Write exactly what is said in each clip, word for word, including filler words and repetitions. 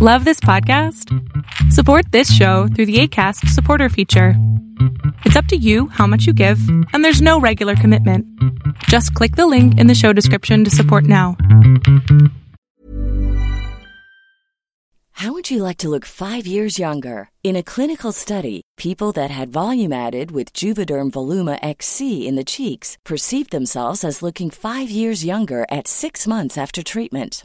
Love this podcast? Support this show through the ACAST supporter feature. It's up to you how much you give, and there's no regular commitment. Just click the link in the show description to support now. How would you like to look five years younger? In a clinical study, people that had volume added with Juvederm Voluma X C in the cheeks perceived themselves as looking five years younger at six months after treatment.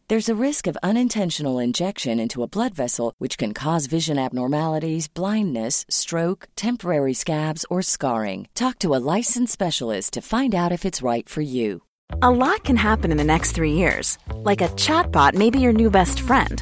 There's a risk of unintentional injection into a blood vessel, which can cause vision abnormalities, blindness, stroke, temporary scabs, or scarring. Talk to a licensed specialist to find out if it's right for you. A lot can happen in the next three years. Like a chatbot may be your new best friend.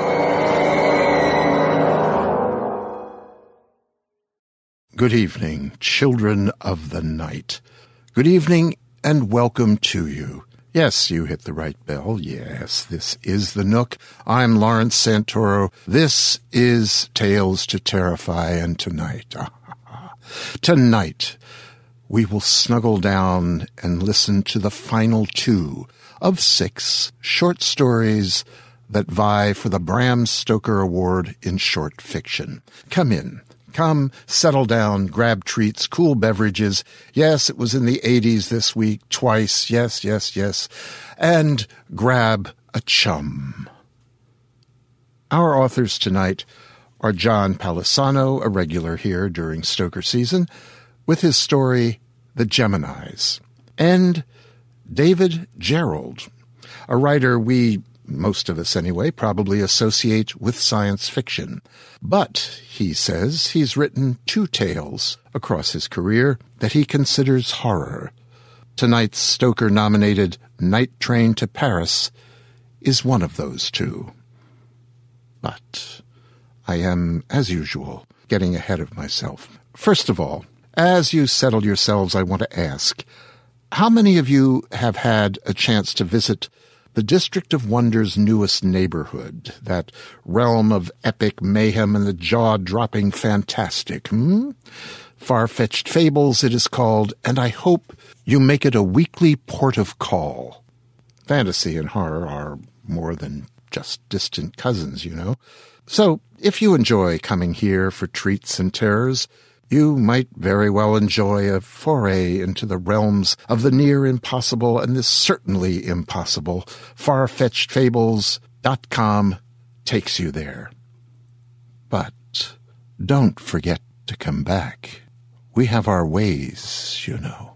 Good evening, children of the night. Good evening and welcome to you. Yes, you hit the right bell. Yes, this is The Nook. I'm Lawrence Santoro. This is Tales to Terrify, and tonight, tonight, we will snuggle down and listen to the final two of six short stories that vie for the Bram Stoker Award in Short Fiction. Come in. Come, settle down, grab treats, cool beverages. Yes, it was in the eighties this week, twice. Yes, yes, yes. And grab a chum. Our authors tonight are John Palisano, a regular here during Stoker season, with his story, The Geminis, and David Gerrold, a writer we, most of us anyway, probably associate with science fiction. But, he says, he's written two tales across his career that he considers horror. Tonight's Stoker-nominated Night Train to Paris is one of those two. But I am, as usual, getting ahead of myself. First of all, as you settle yourselves, I want to ask, how many of you have had a chance to visit the District of Wonders' newest neighborhood, that realm of epic mayhem and the jaw-dropping fantastic? Hmm? Far-fetched Fables, it is called, and I hope you make it a weekly port of call. Fantasy and horror are more than just distant cousins, you know. So, if you enjoy coming here for treats and terrors, you might very well enjoy a foray into the realms of the near-impossible and the certainly impossible. far fetched fables dot com takes you there. But don't forget to come back. We have our ways, you know.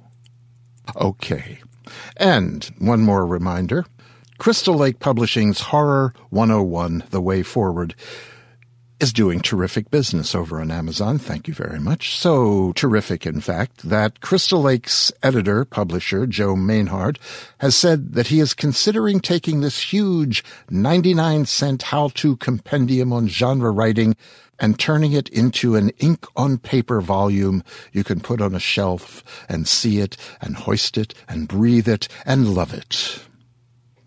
Okay. And one more reminder. Crystal Lake Publishing's Horror one oh one, The Way Forward, is doing terrific business over on Amazon. Thank you very much. So terrific, in fact, that Crystal Lake's editor, publisher, Joe Mainhard, has said that he is considering taking this huge ninety-nine cent how-to compendium on genre writing and turning it into an ink-on-paper volume you can put on a shelf and see it and hoist it and breathe it and love it.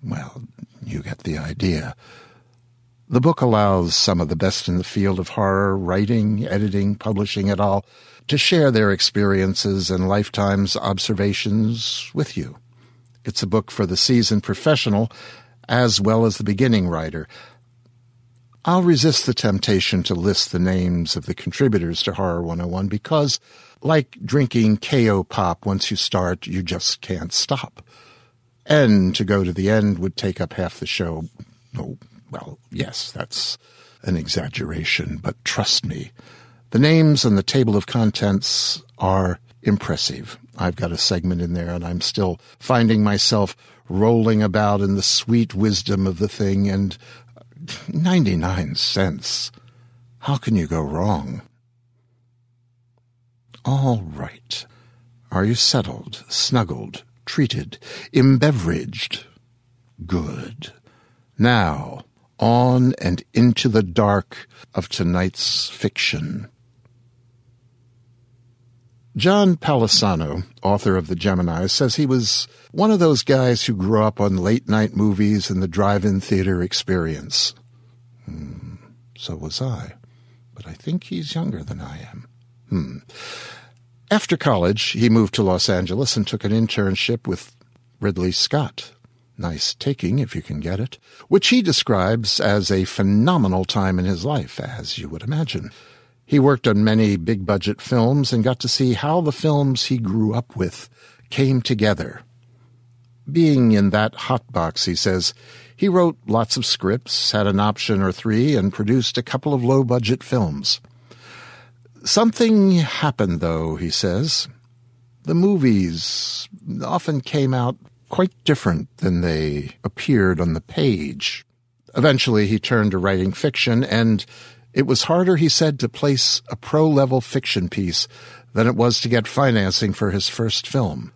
Well, you get the idea. The book allows some of the best in the field of horror, writing, editing, publishing it all, to share their experiences and lifetime's observations with you. It's a book for the seasoned professional as well as the beginning writer. I'll resist the temptation to list the names of the contributors to Horror one oh one because, like drinking K O pop, once you start, you just can't stop. And to go to the end would take up half the show. Oh, well, yes, that's an exaggeration, but trust me, the names and the table of contents are impressive. I've got a segment in there, and I'm still finding myself rolling about in the sweet wisdom of the thing, and ninety-nine cents. How can you go wrong? All right. Are you settled, snuggled, treated, imbeveraged? Good. Now, on and into the dark of tonight's fiction. John Palisano, author of The Gemini, says he was one of those guys who grew up on late-night movies and the drive-in theater experience. Hmm, so was I. But I think he's younger than I am. Hmm. After college, he moved to Los Angeles and took an internship with Ridley Scott. Nice taking, if you can get it. Which he describes as a phenomenal time in his life, as you would imagine. He worked on many big-budget films and got to see how the films he grew up with came together. Being in that hotbox, he says, he wrote lots of scripts, had an option or three, and produced a couple of low-budget films. Something happened, though, he says. The movies often came out quite different than they appeared on the page. Eventually, he turned to writing fiction, and it was harder, he said, to place a pro-level fiction piece than it was to get financing for his first film.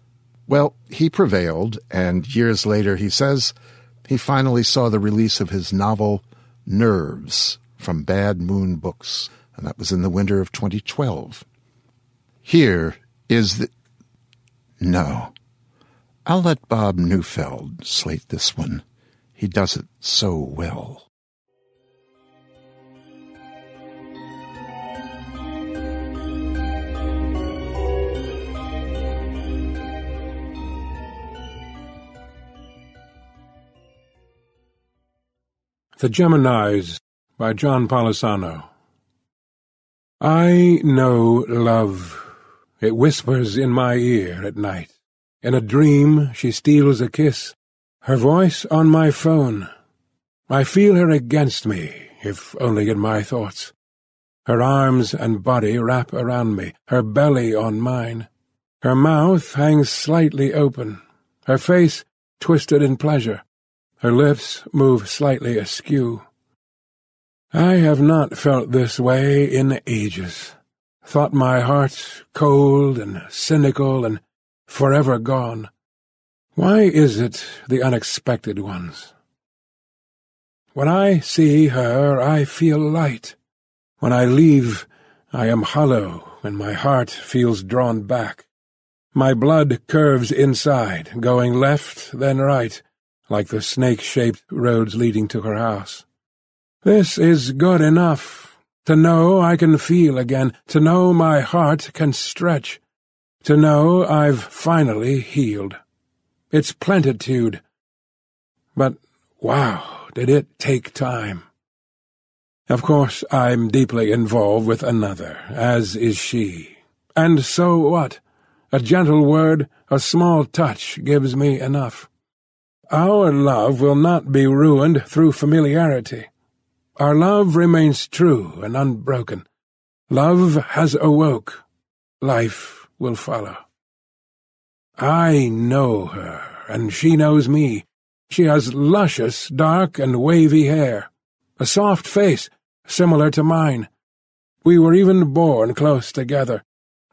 Well, he prevailed, and years later, he says, he finally saw the release of his novel, Nerves, from Bad Moon Books, and that was in the winter of twenty twelve. Here is the... No. I'll let Bob Neufeld slate this one. He does it so well. The Geminis by John Palisano. I know love. It whispers in my ear at night. In a dream she steals a kiss, her voice on my phone. I feel her against me, if only in my thoughts. Her arms and body wrap around me, her belly on mine. Her mouth hangs slightly open, her face twisted in pleasure. Her lips move slightly askew. I have not felt this way in ages. Thought my heart cold and cynical and forever gone. Why is it the unexpected ones? When I see her, I feel light. When I leave, I am hollow, and my heart feels drawn back. My blood curves inside, going left, then right, like the snake-shaped roads leading to her house. This is good enough, to know I can feel again, to know my heart can stretch, to know I've finally healed. It's plenitude. But, wow, did it take time. Of course, I'm deeply involved with another, as is she. And so what? A gentle word, a small touch gives me enough. Our love will not be ruined through familiarity. Our love remains true and unbroken. Love has awoke. Life will follow. I know her, and she knows me. She has luscious, dark, and wavy hair, a soft face, similar to mine. We were even born close together,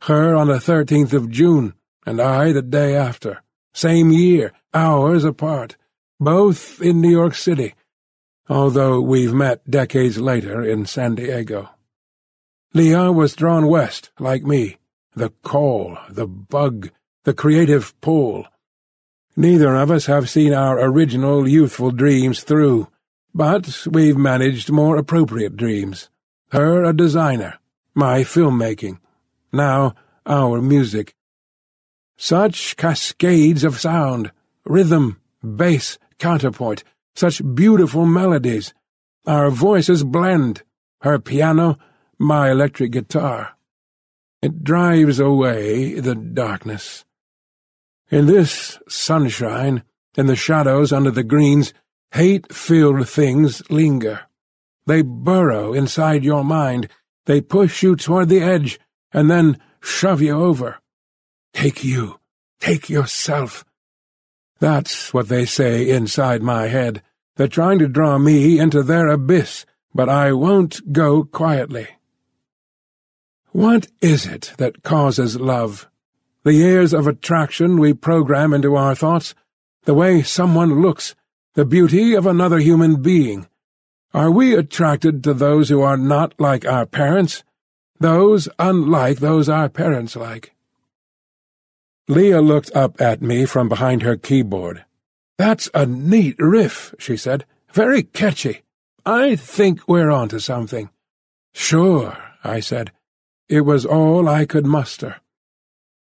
her on the thirteenth of June, and I the day after. Same year, hours apart, both in New York City, although we've met decades later in San Diego. Leah was drawn west, like me. The call, the bug, the creative pull. Neither of us have seen our original youthful dreams through, but we've managed more appropriate dreams. Her a designer, my filmmaking, now our music. Such cascades of sound, rhythm, bass, counterpoint, such beautiful melodies. Our voices blend, her piano, my electric guitar. It drives away the darkness. In this sunshine, in the shadows under the greens, hate-filled things linger. They burrow inside your mind, they push you toward the edge, and then shove you over. Take you, take yourself. That's what they say inside my head. They're trying to draw me into their abyss, but I won't go quietly. What is it that causes love? The years of attraction we program into our thoughts, the way someone looks, the beauty of another human being. Are we attracted to those who are not like our parents, those unlike those our parents like? Leah looked up at me from behind her keyboard. "That's a neat riff," she said. "Very catchy. I think we're on to something." "Sure," I said. It was all I could muster.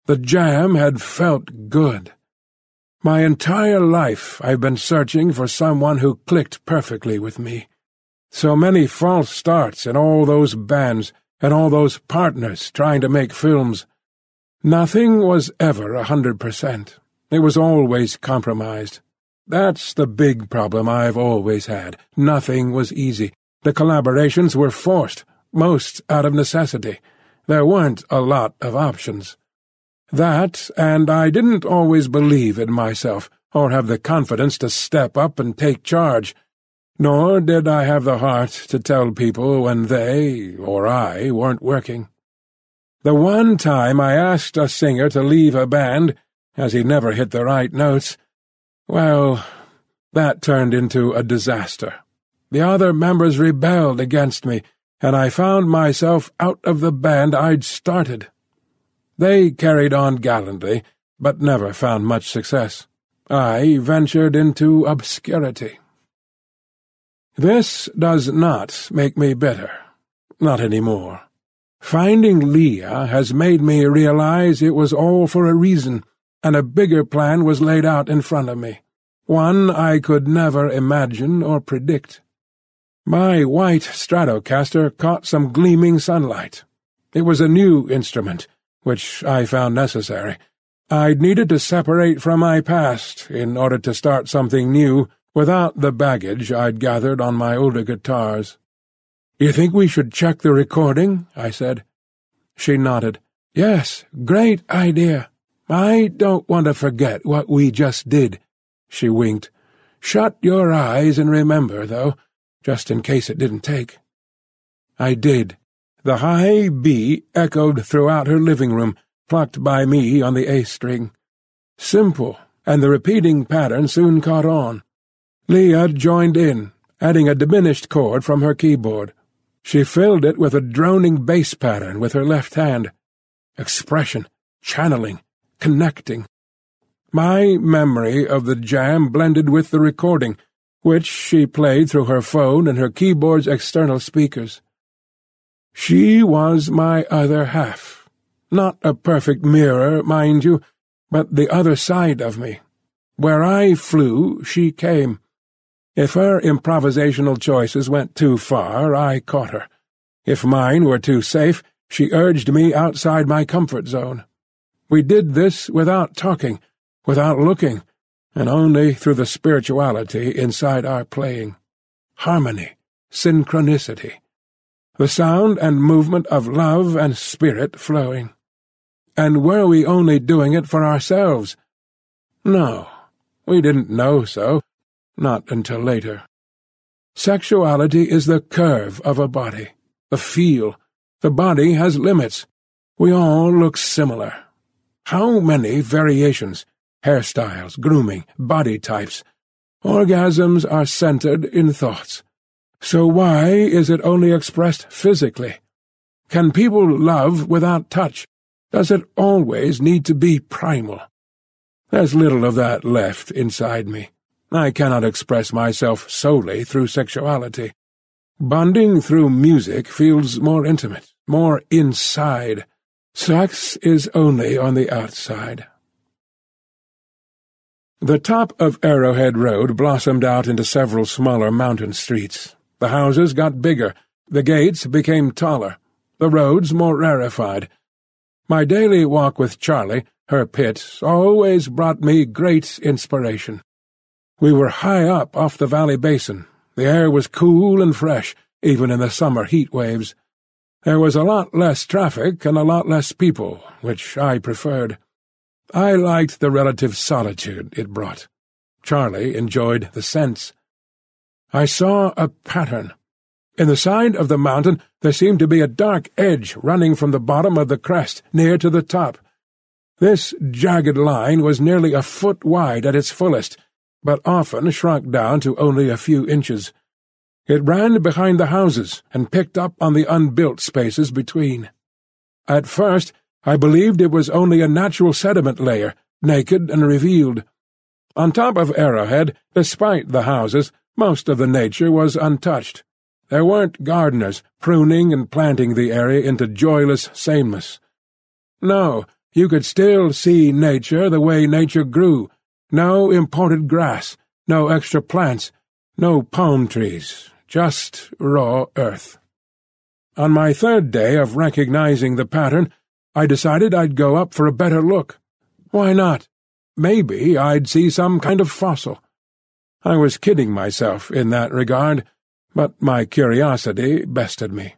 The jam had felt good. My entire life I've been searching for someone who clicked perfectly with me. So many false starts in all those bands and all those partners trying to make films. Nothing was ever a hundred percent. It was always compromised. That's the big problem I've always had. Nothing was easy. The collaborations were forced, most out of necessity. There weren't a lot of options. That, and I didn't always believe in myself, or have the confidence to step up and take charge, nor did I have the heart to tell people when they, or I, weren't working. The one time I asked a singer to leave a band, as he never hit the right notes, well, that turned into a disaster. The other members rebelled against me, and I found myself out of the band I'd started. They carried on gallantly, but never found much success. I ventured into obscurity. This does not make me bitter. Not any more. Finding Leah has made me realize it was all for a reason, and a bigger plan was laid out in front of me, one I could never imagine or predict. My white Stratocaster caught some gleaming sunlight. It was a new instrument, which I found necessary. I'd needed to separate from my past in order to start something new without the baggage I'd gathered on my older guitars. "You think we should check the recording?" I said. She nodded. "Yes, great idea. I don't want to forget what we just did." She winked. "Shut your eyes and remember, though, just in case it didn't take." I did. The high B echoed throughout her living room, plucked by me on the A string. Simple, and the repeating pattern soon caught on. Leah joined in, adding a diminished chord from her keyboard. She filled it with a droning bass pattern with her left hand. Expression, channeling, connecting. My memory of the jam blended with the recording, which she played through her phone and her keyboard's external speakers. She was my other half. Not a perfect mirror, mind you, but the other side of me. Where I flew, she came. If her improvisational choices went too far, I caught her. If mine were too safe, she urged me outside my comfort zone. We did this without talking, without looking, and only through the spirituality inside our playing. Harmony, synchronicity. The sound and movement of love and spirit flowing. And were we only doing it for ourselves? No, we didn't know so, not until later. Sexuality is the curve of a body, the feel. The body has limits. We all look similar. How many variations, hairstyles, grooming, body types? Orgasms are centered in thoughts. So why is it only expressed physically? Can people love without touch? Does it always need to be primal? There's little of that left inside me. I cannot express myself solely through sexuality. Bonding through music feels more intimate, more inside. Sex is only on the outside. The top of Arrowhead Road blossomed out into several smaller mountain streets. The houses got bigger, the gates became taller, the roads more rarefied. My daily walk with Charlie, her pit, always brought me great inspiration. We were high up off the valley basin. The air was cool and fresh, even in the summer heat waves. There was a lot less traffic and a lot less people, which I preferred. I liked the relative solitude it brought. Charlie enjoyed the sense. I saw a pattern. In the side of the mountain there seemed to be a dark edge running from the bottom of the crest near to the top. This jagged line was nearly a foot wide at its fullest, but often shrunk down to only a few inches. It ran behind the houses and picked up on the unbuilt spaces between. At first I believed it was only a natural sediment layer, naked and revealed. On top of Arrowhead, despite the houses, most of the nature was untouched. There weren't gardeners pruning and planting the area into joyless sameness. No, you could still see nature the way nature grew. No imported grass, no extra plants, no palm trees, just raw earth. On my third day of recognizing the pattern, I decided I'd go up for a better look. Why not? Maybe I'd see some kind of fossil. I was kidding myself in that regard, but my curiosity bested me.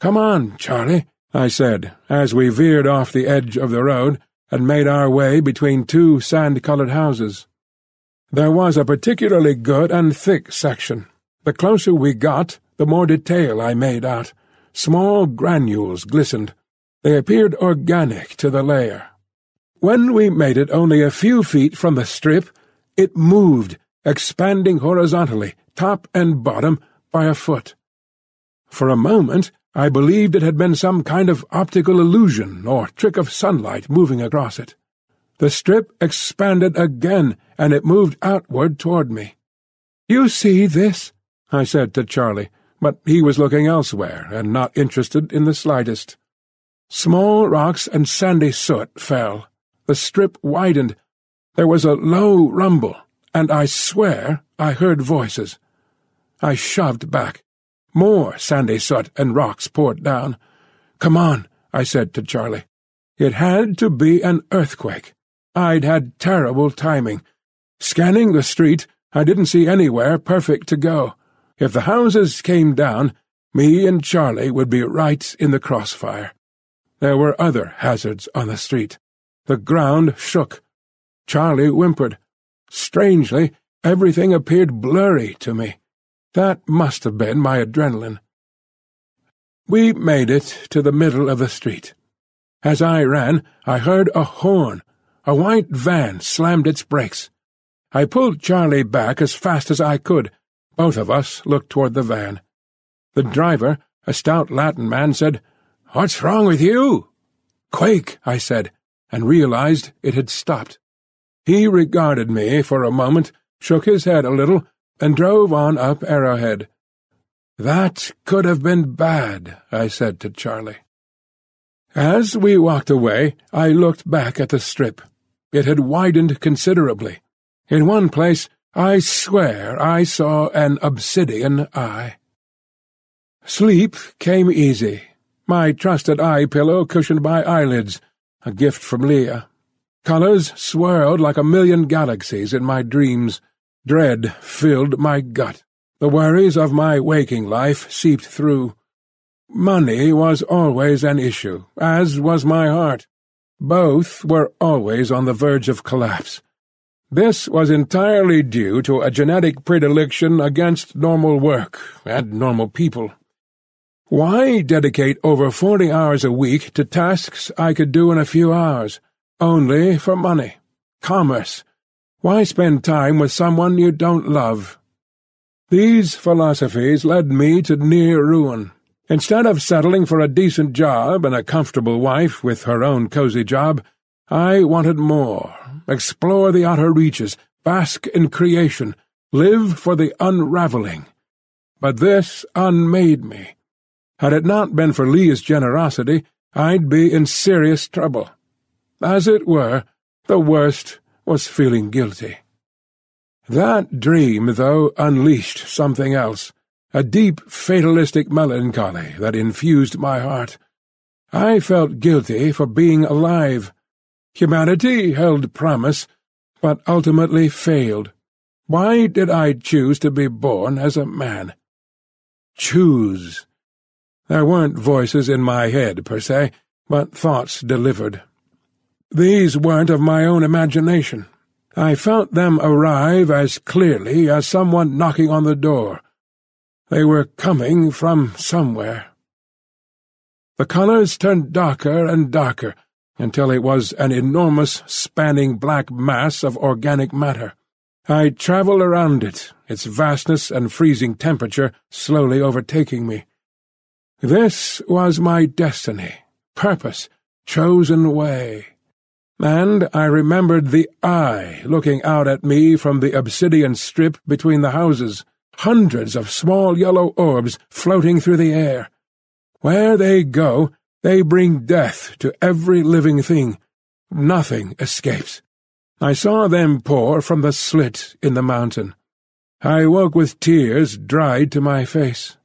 "Come on, Charlie," I said, as we veered off the edge of the road and made our way between two sand-colored houses. There was a particularly good and thick section. The closer we got, the more detail I made out. Small granules glistened. They appeared organic to the layer. When we made it only a few feet from the strip, it moved, expanding horizontally, top and bottom, by a foot. For a moment I believed it had been some kind of optical illusion or trick of sunlight moving across it. The strip expanded again, and it moved outward toward me. "You see this?" I said to Charlie, but he was looking elsewhere and not interested in the slightest. Small rocks and sandy soot fell. The strip widened. There was a low rumble, and I swear I heard voices. I shoved back. More sandy soot and rocks poured down. "Come on," I said to Charlie. It had to be an earthquake. I'd had terrible timing. Scanning the street, I didn't see anywhere perfect to go. If the houses came down, me and Charlie would be right in the crossfire. There were other hazards on the street. The ground shook. Charlie whimpered. Strangely, everything appeared blurry to me. That must have been my adrenaline. We made it to the middle of the street. As I ran, I heard a horn. A white van slammed its brakes. I pulled Charlie back as fast as I could. Both of us looked toward the van. The driver, a stout Latin man, said, "What's wrong with you?" "Quake," I said, and realized it had stopped. He regarded me for a moment, shook his head a little, and drove on up Arrowhead. "That could have been bad," I said to Charlie. As we walked away, I looked back at the strip. It had widened considerably. In one place, I swear I saw an obsidian eye. Sleep came easy. My trusted eye pillow cushioned my eyelids, a gift from Leah. Colors swirled like a million galaxies in my dreams. Dread filled my gut. The worries of my waking life seeped through. Money was always an issue, as was my heart. Both were always on the verge of collapse. This was entirely due to a genetic predilection against normal work and normal people. Why dedicate over forty hours a week to tasks I could do in a few hours, only for money? Commerce. Why spend time with someone you don't love? These philosophies led me to near ruin. Instead of settling for a decent job and a comfortable wife with her own cozy job, I wanted more, explore the outer reaches, bask in creation, live for the unravelling. But this unmade me. Had it not been for Leah's generosity, I'd be in serious trouble. As it were, the worst was feeling guilty. That dream, though, unleashed something else, a deep fatalistic melancholy that infused my heart. I felt guilty for being alive. Humanity held promise, but ultimately failed. Why did I choose to be born as a man? Choose. There weren't voices in my head, per se, but thoughts delivered. These weren't of my own imagination. I felt them arrive as clearly as someone knocking on the door. They were coming from somewhere. The colours turned darker and darker, until it was an enormous, spanning black mass of organic matter. I travelled around it, its vastness and freezing temperature slowly overtaking me. This was my destiny, purpose, chosen way. And I remembered the eye looking out at me from the obsidian strip between the houses, hundreds of small yellow orbs floating through the air. Where they go, they bring death to every living thing. Nothing escapes. I saw them pour from the slit in the mountain. I woke with tears dried to my face.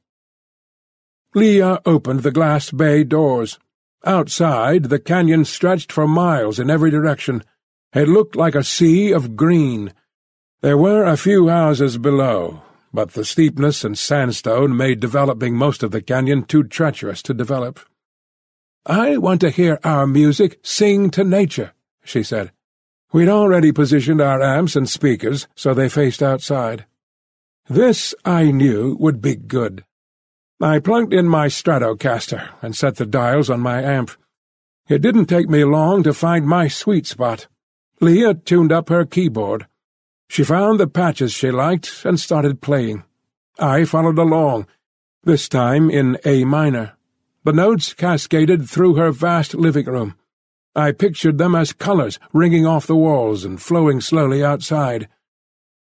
Leah opened the glass bay doors. Outside, the canyon stretched for miles in every direction. It looked like a sea of green. There were a few houses below, but the steepness and sandstone made developing most of the canyon too treacherous to develop. "I want to hear our music sing to nature," she said. We'd already positioned our amps and speakers, so they faced outside. This, I knew, would be good. I plugged in my Stratocaster and set the dials on my amp. It didn't take me long to find my sweet spot. Leah tuned up her keyboard. She found the patches she liked and started playing. I followed along, this time in A minor. The notes cascaded through her vast living room. I pictured them as colours ringing off the walls and flowing slowly outside.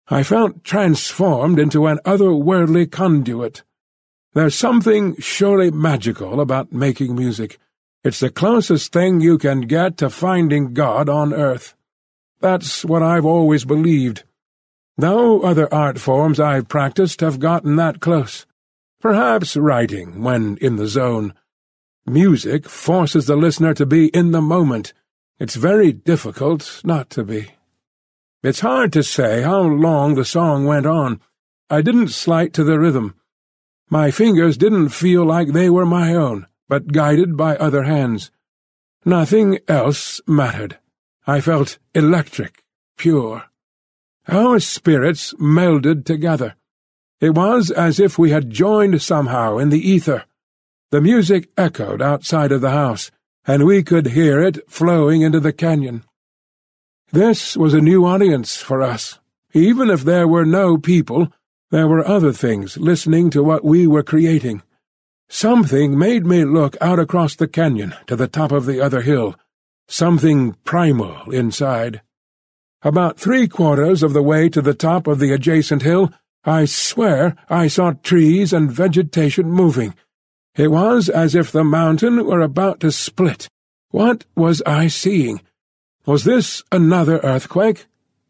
I felt transformed into an otherworldly conduit. There's something surely magical about making music. It's the closest thing you can get to finding God on earth. That's what I've always believed. No other art forms I've practiced have gotten that close. Perhaps writing, when in the zone. Music forces the listener to be in the moment. It's very difficult not to be. It's hard to say how long the song went on. I didn't slide to the rhythm. My fingers didn't feel like they were my own, but guided by other hands. Nothing else mattered. I felt electric, pure. Our spirits melded together. It was as if we had joined somehow in the ether. The music echoed outside of the house, and we could hear it flowing into the canyon. This was a new audience for us. Even if there were no people, there were other things listening to what we were creating. Something made me look out across the canyon to the top of the other hill, something primal inside. About three-quarters of the way to the top of the adjacent hill, I swear I saw trees and vegetation moving. It was as if the mountain were about to split. What was I seeing? Was this another earthquake?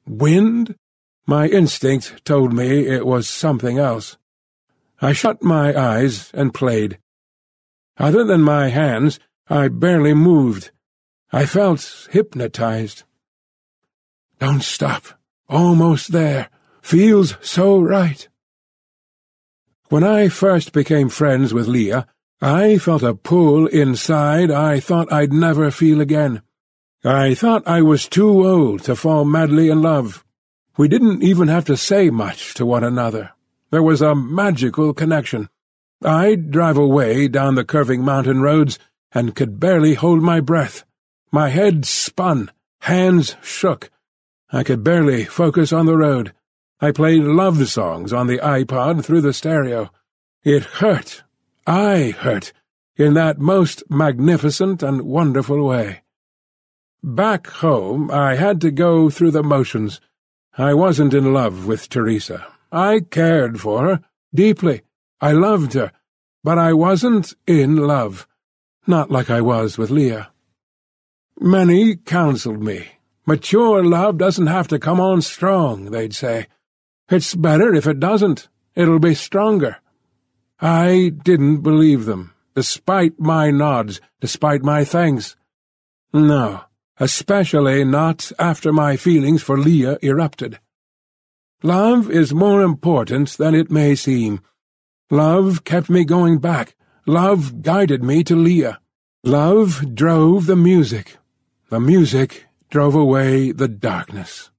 Wind? My instinct told me it was something else. I shut my eyes and played. Other than my hands, I barely moved. I felt hypnotized. Don't stop. Almost there. Feels so right. When I first became friends with Leah, I felt a pull inside I thought I'd never feel again. I thought I was too old to fall madly in love. We didn't even have to say much to one another. There was a magical connection. I'd drive away down the curving mountain roads and could barely hold my breath. My head spun, hands shook. I could barely focus on the road. I played love songs on the iPod through the stereo. It hurt. I hurt, in that most magnificent and wonderful way. Back home I had to go through the motions. I wasn't in love with Theresa. I cared for her, deeply. I loved her, but I wasn't in love, not like I was with Leah. Many counselled me. Mature love doesn't have to come on strong, they'd say. It's better if it doesn't. It'll be stronger. I didn't believe them, despite my nods, despite my thanks. No. Especially not after my feelings for Leah erupted. Love is more important than it may seem. Love kept me going back. Love guided me to Leah. Love drove the music. The music drove away the darkness.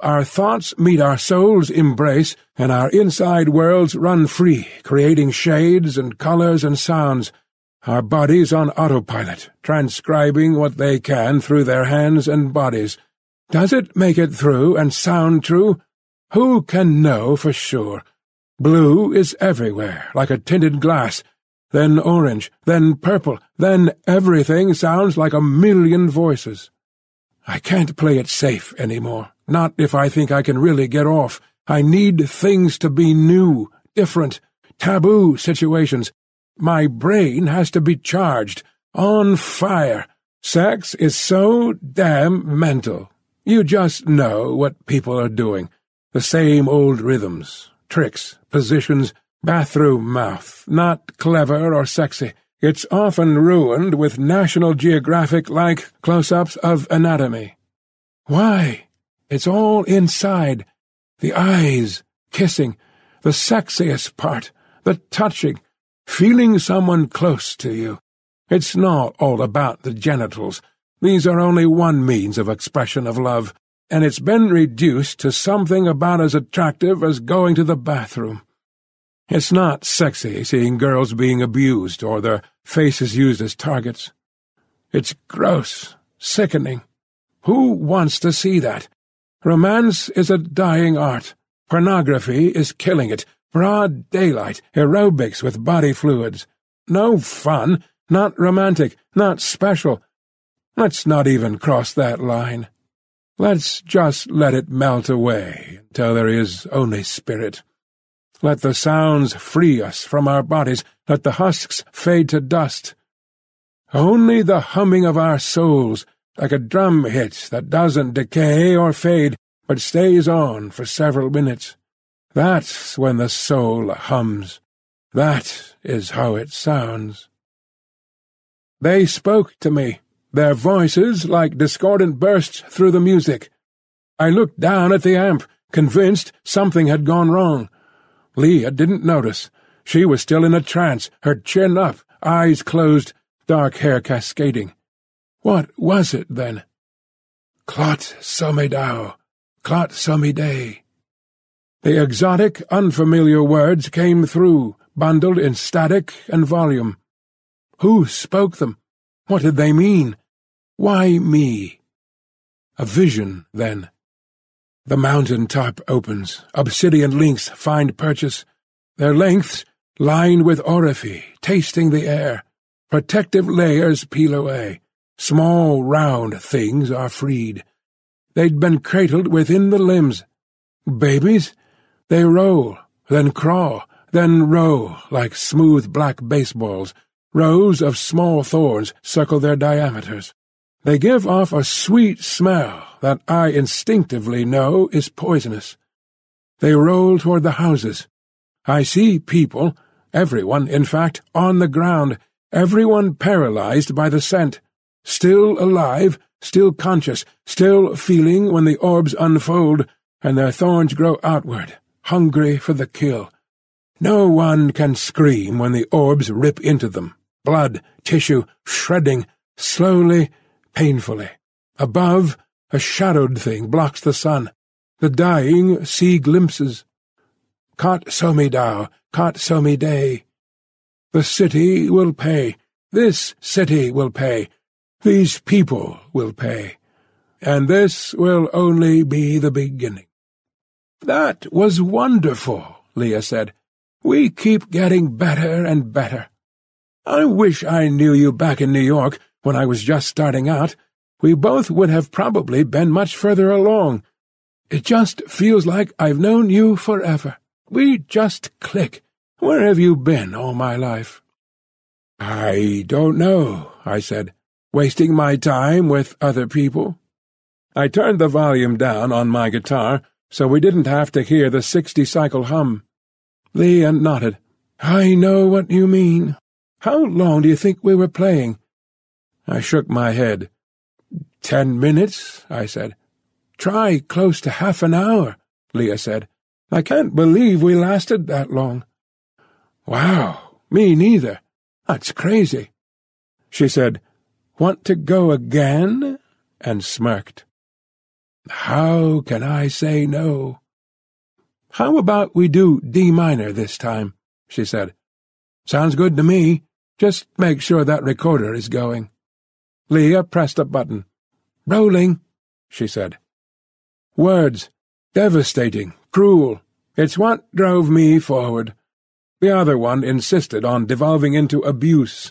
Our thoughts meet our souls' embrace, and our inside worlds run free, creating shades and colors and sounds, our bodies on autopilot, transcribing what they can through their hands and bodies. Does it make it through and sound true? Who can know for sure? Blue is everywhere, like a tinted glass, then orange, then purple, then everything sounds like a million voices. I can't play it safe anymore, not if I think I can really get off. I need things to be new, different, taboo situations. My brain has to be charged, on fire. Sex is so damn mental. You just know what people are doing. The same old rhythms, tricks, positions, bathroom mouth, not clever or sexy. It's often ruined with National Geographic-like close-ups of anatomy. Why? It's all inside. The eyes, kissing, the sexiest part, the touching, feeling someone close to you. It's not all about the genitals. These are only one means of expression of love, and it's been reduced to something about as attractive as going to the bathroom. It's not sexy seeing girls being abused or their faces used as targets. It's gross, sickening. Who wants to see that? Romance is a dying art. Pornography is killing it. Broad daylight, aerobics with body fluids. No fun, not romantic, not special. Let's not even cross that line. Let's just let it melt away till there is only spirit. Let the sounds free us from our bodies, let the husks fade to dust. Only the humming of our souls, like a drum hit that doesn't decay or fade, but stays on for several minutes. That's when the soul hums. That is how it sounds. They spoke to me, their voices like discordant bursts through the music. I looked down at the amp, convinced something had gone wrong. Leah didn't notice. She was still in a trance, her chin up, eyes closed, dark hair cascading. What was it, then? Clot somidao, clot somidei. The exotic, unfamiliar words came through, bundled in static and volume. Who spoke them? What did they mean? Why me? A vision, then. The mountain top opens, obsidian links find purchase, their lengths lined with orify, tasting the air. Protective layers peel away, small round things are freed. They'd been cradled within the limbs. Babies? They roll, then crawl, then roll like smooth black baseballs. Rows of small thorns circle their diameters. They give off a sweet smell that I instinctively know is poisonous. They roll toward the houses. I see people, everyone, in fact, on the ground, everyone paralyzed by the scent, still alive, still conscious, still feeling when the orbs unfold and their thorns grow outward, hungry for the kill. No one can scream when the orbs rip into them, blood, tissue, shredding, slowly, painfully. Above, a shadowed thing blocks the sun. The dying see glimpses. Kat somidao, kat somidei. The city will pay. This city will pay. These people will pay. And this will only be the beginning. That was wonderful, Leah said. We keep getting better and better. I wish I knew you back in New York when I was just starting out. We both would have probably been much further along. It just feels like I've known you forever. We just click. Where have you been all my life?" "I don't know," I said, wasting my time with other people. I turned the volume down on my guitar, so we didn't have to hear the sixty-cycle hum. Leah nodded. "I know what you mean. How long do you think we were playing?" I shook my head. "Ten minutes," I said. "Try close to half an hour," Leah said. "I can't believe we lasted that long." "Wow, me neither. That's crazy." She said, "Want to go again?" and smirked. "How can I say no?" "How about we do D minor this time?" she said. "Sounds good to me. Just make sure that recorder is going." Leah pressed a button. "Rolling," she said. Words. Devastating, cruel. It's what drove me forward. The other one insisted on devolving into abuse.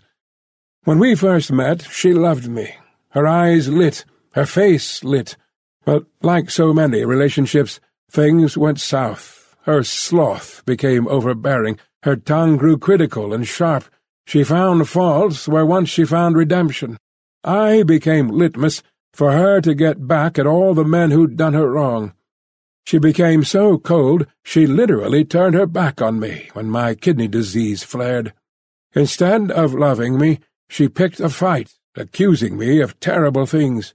When we first met, she loved me. Her eyes lit, her face lit. But like so many relationships, things went south. Her sloth became overbearing. Her tongue grew critical and sharp. She found faults where once she found redemption. I became litmus for her to get back at all the men who'd done her wrong. She became so cold she literally turned her back on me when my kidney disease flared. Instead of loving me, she picked a fight, accusing me of terrible things.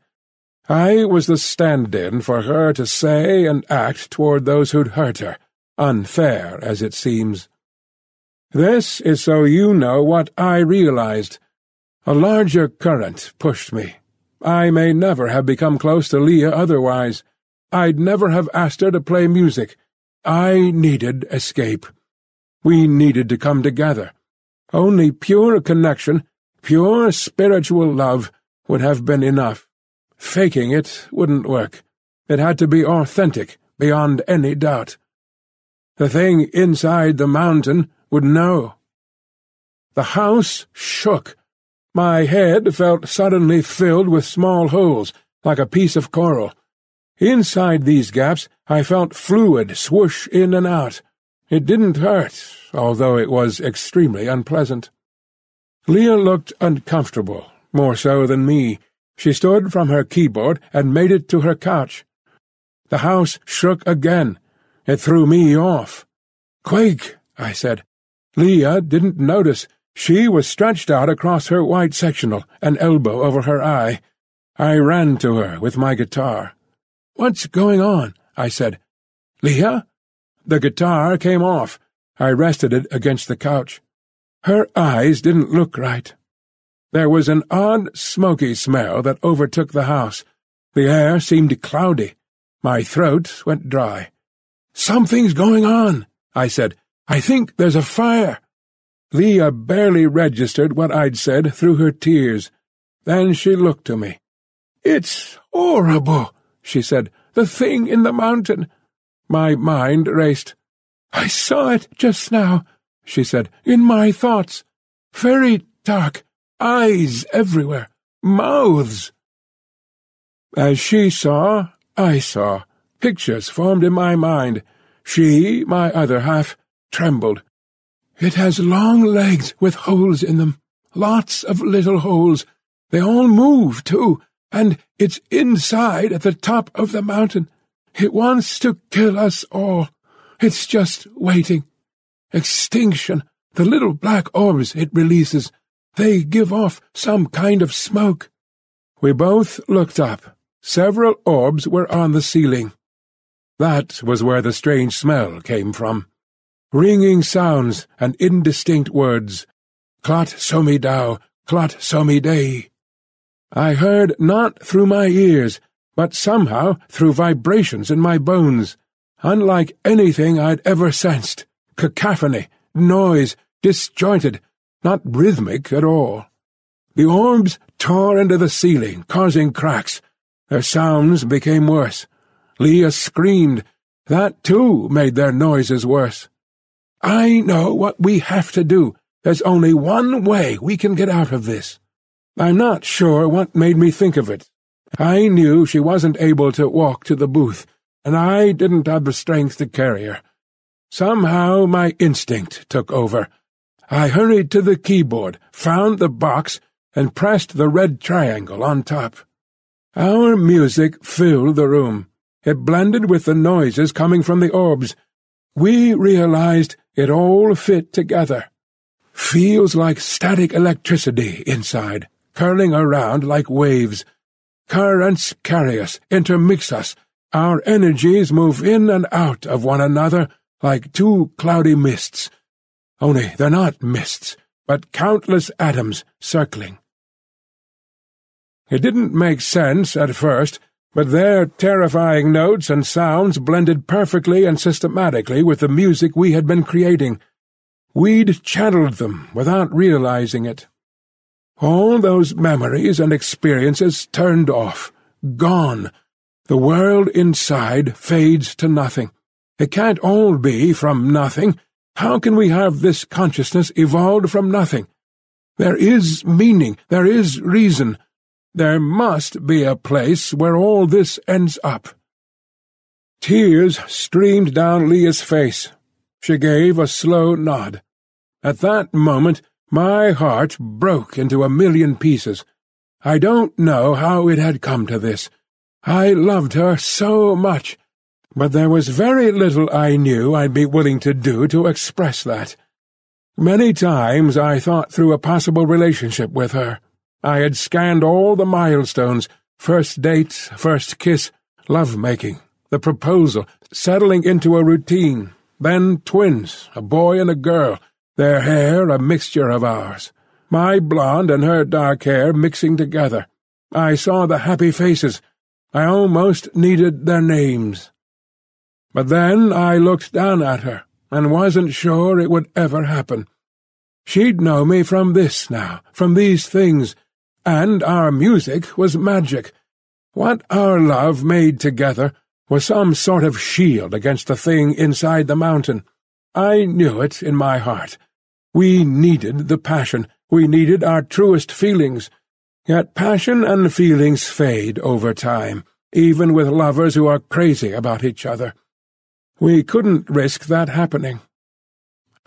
I was the stand-in for her to say and act toward those who'd hurt her, unfair as it seems. This is so you know what I realized. A larger current pushed me. I may never have become close to Leah otherwise. I'd never have asked her to play music. I needed escape. We needed to come together. Only pure connection, pure spiritual love, would have been enough. Faking it wouldn't work. It had to be authentic, beyond any doubt. The thing inside the mountain would know. The house shook. My head felt suddenly filled with small holes, like a piece of coral. Inside these gaps I felt fluid swoosh in and out. It didn't hurt, although it was extremely unpleasant. Leah looked uncomfortable, more so than me. She stood from her keyboard and made it to her couch. The house shook again. It threw me off. "Quake," I said. Leah didn't notice. She was stretched out across her white sectional, an elbow over her eye. I ran to her with my guitar. "What's going on?" I said. "Leah?" The guitar came off. I rested it against the couch. Her eyes didn't look right. There was an odd, smoky smell that overtook the house. The air seemed cloudy. My throat went dry. "Something's going on," I said. "I think there's a fire." Leah barely registered what I'd said through her tears. Then she looked to me. "It's horrible," she said. "The thing in the mountain." My mind raced. "I saw it just now," she said, "in my thoughts. Very dark. Eyes everywhere. Mouths." As she saw, I saw. Pictures formed in my mind. She, my other half, trembled. "It has long legs with holes in them. Lots of little holes. They all move, too, and it's inside at the top of the mountain. It wants to kill us all. It's just waiting. Extinction. The little black orbs it releases. They give off some kind of smoke." We both looked up. Several orbs were on the ceiling. That was where the strange smell came from. Ringing sounds and indistinct words. "Clot somidao, clot somidei." I heard not through my ears, but somehow through vibrations in my bones, unlike anything I'd ever sensed. Cacophony, noise, disjointed, not rhythmic at all. The orbs tore into the ceiling, causing cracks. Their sounds became worse. Leah screamed. That, too, made their noises worse. I know what we have to do. There's only one way we can get out of this. I'm not sure what made me think of it. I knew she wasn't able to walk to the booth, and I didn't have the strength to carry her. Somehow my instinct took over. I hurried to the keyboard, found the box, and pressed the red triangle on top. Our music filled the room. It blended with the noises coming from the orbs. We realized it all fit together. Feels like static electricity inside, curling around like waves. Currents carry us, intermix us. Our energies move in and out of one another like two cloudy mists. Only they're not mists, but countless atoms circling. It didn't make sense at first, but their terrifying notes and sounds blended perfectly and systematically with the music we had been creating. We'd channeled them without realizing it. All those memories and experiences turned off, gone. The world inside fades to nothing. It can't all be from nothing. How can we have this consciousness evolved from nothing? There is meaning, there is reason. There must be a place where all this ends up. Tears streamed down Leah's face. She gave a slow nod. At that moment, my heart broke into a million pieces. I don't know how it had come to this. I loved her so much. But there was very little I knew I'd be willing to do to express that. Many times I thought through a possible relationship with her. I had scanned all the milestones: first date, first kiss, love-making, the proposal, settling into a routine, then twins, a boy and a girl, their hair a mixture of ours, my blonde and her dark hair mixing together. I saw the happy faces. I almost needed their names. But then I looked down at her, and wasn't sure it would ever happen. She'd know me from this now, from these things, and our music was magic. What our love made together was some sort of shield against the thing inside the mountain. I knew it in my heart. We needed the passion, we needed our truest feelings. Yet passion and feelings fade over time, even with lovers who are crazy about each other. We couldn't risk that happening.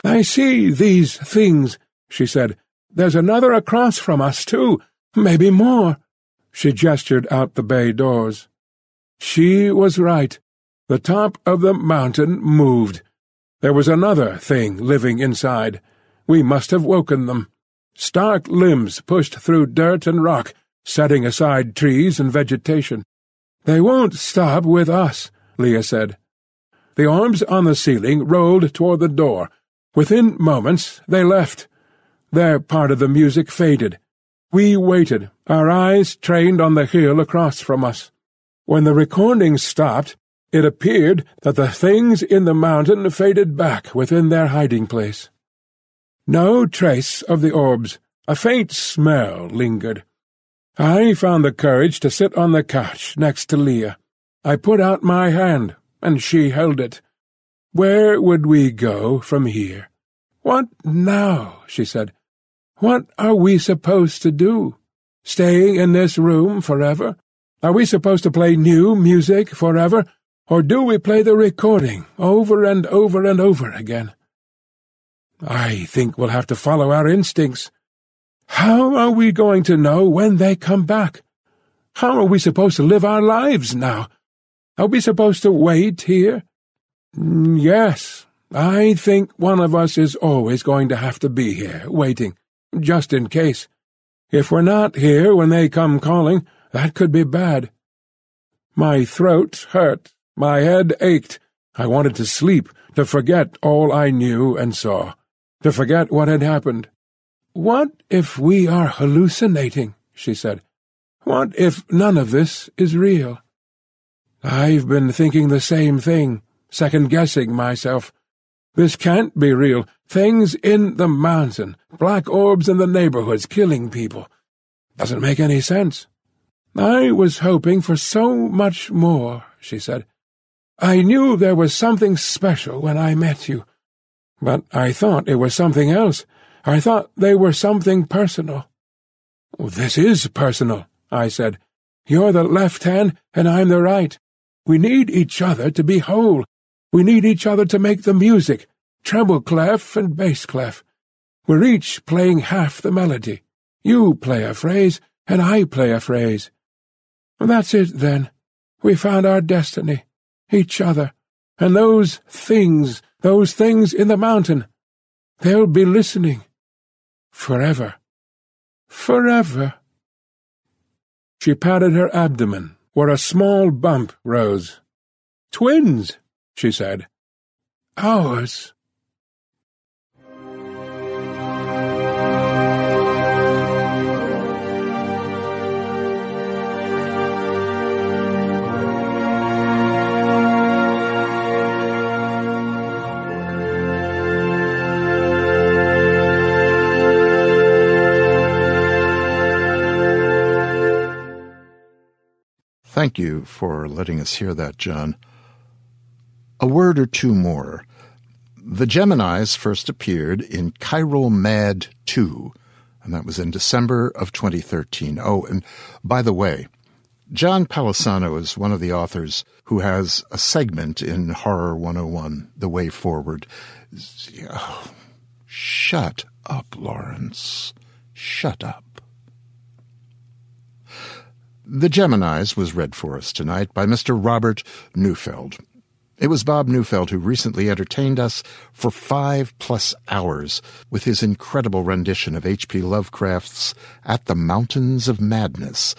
"I see these things," she said. "There's another across from us, too. Maybe more." She gestured out the bay doors. She was right. The top of the mountain moved. There was another thing living inside. We must have woken them. Stark limbs pushed through dirt and rock, setting aside trees and vegetation. "They won't stop with us," Leah said. The orbs on the ceiling rolled toward the door. Within moments they left. Their part of the music faded. We waited, our eyes trained on the hill across from us. When the recording stopped, it appeared that the things in the mountain faded back within their hiding place. No trace of the orbs. A faint smell lingered. I found the courage to sit on the couch next to Leah. I put out my hand, and she held it. "Where would we go from here?" "What now?" she said. "What are we supposed to do? Staying in this room forever? Are we supposed to play new music forever, or do we play the recording over and over and over again?" "I think we'll have to follow our instincts." "How are we going to know when they come back? How are we supposed to live our lives now? Are we supposed to wait here?" "Yes, I think one of us is always going to have to be here, waiting, just in case. If we're not here when they come calling, that could be bad." My throat hurt, my head ached. I wanted to sleep, to forget all I knew and saw, to forget what had happened. "What if we are hallucinating?" she said. "What if none of this is real?" "I've been thinking the same thing, second-guessing myself. This can't be real. Things in the mountain, black orbs in the neighborhoods killing people. Doesn't make any sense." "I was hoping for so much more," she said. "I knew there was something special when I met you. But I thought it was something else. I thought they were something personal. This is personal, I said. You're the left hand, and I'm the right. We need each other to be whole. We need each other to make the music, treble clef and bass clef. We're each playing half the melody. You play a phrase, and I play a phrase. That's it, then. We found our destiny, each other, and those things, those things in the mountain. They'll be listening. Forever. Forever. She patted her abdomen, where a small bump rose. Twins, she said. Ours. Thank you for letting us hear that, John. A word or two more. The Geminis first appeared in Chiral Mad two, and that was in December of twenty thirteen. Oh, and by the way, John Palisano is one of the authors who has a segment in Horror one oh one, The Way Forward. Oh, shut up, Lawrence. Shut up. The Geminis was read for us tonight by Mister Robert Neufeld. It was Bob Neufeld who recently entertained us for five-plus hours with his incredible rendition of H P Lovecraft's At the Mountains of Madness.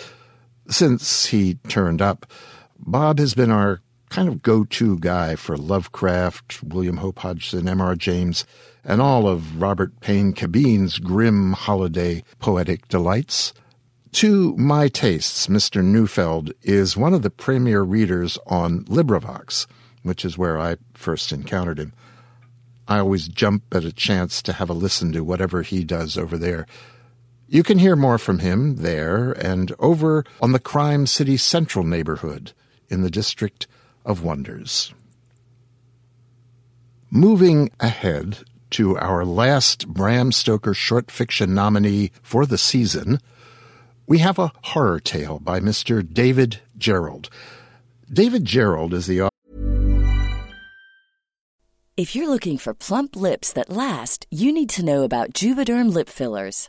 Since he turned up, Bob has been our kind of go-to guy for Lovecraft, William Hope Hodgson, M R James, and all of Robert Payne Cabine's grim holiday poetic delights. To my tastes, Mister Neufeld is one of the premier readers on LibriVox, which is where I first encountered him. I always jump at a chance to have a listen to whatever he does over there. You can hear more from him there and over on the Crime City Central neighborhood in the District of Wonders. Moving ahead to our last Bram Stoker short fiction nominee for the season, we have a horror tale by Mister David Gerrold. David Gerrold is the author. If you're looking for plump lips that last, you need to know about Juvederm lip fillers.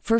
For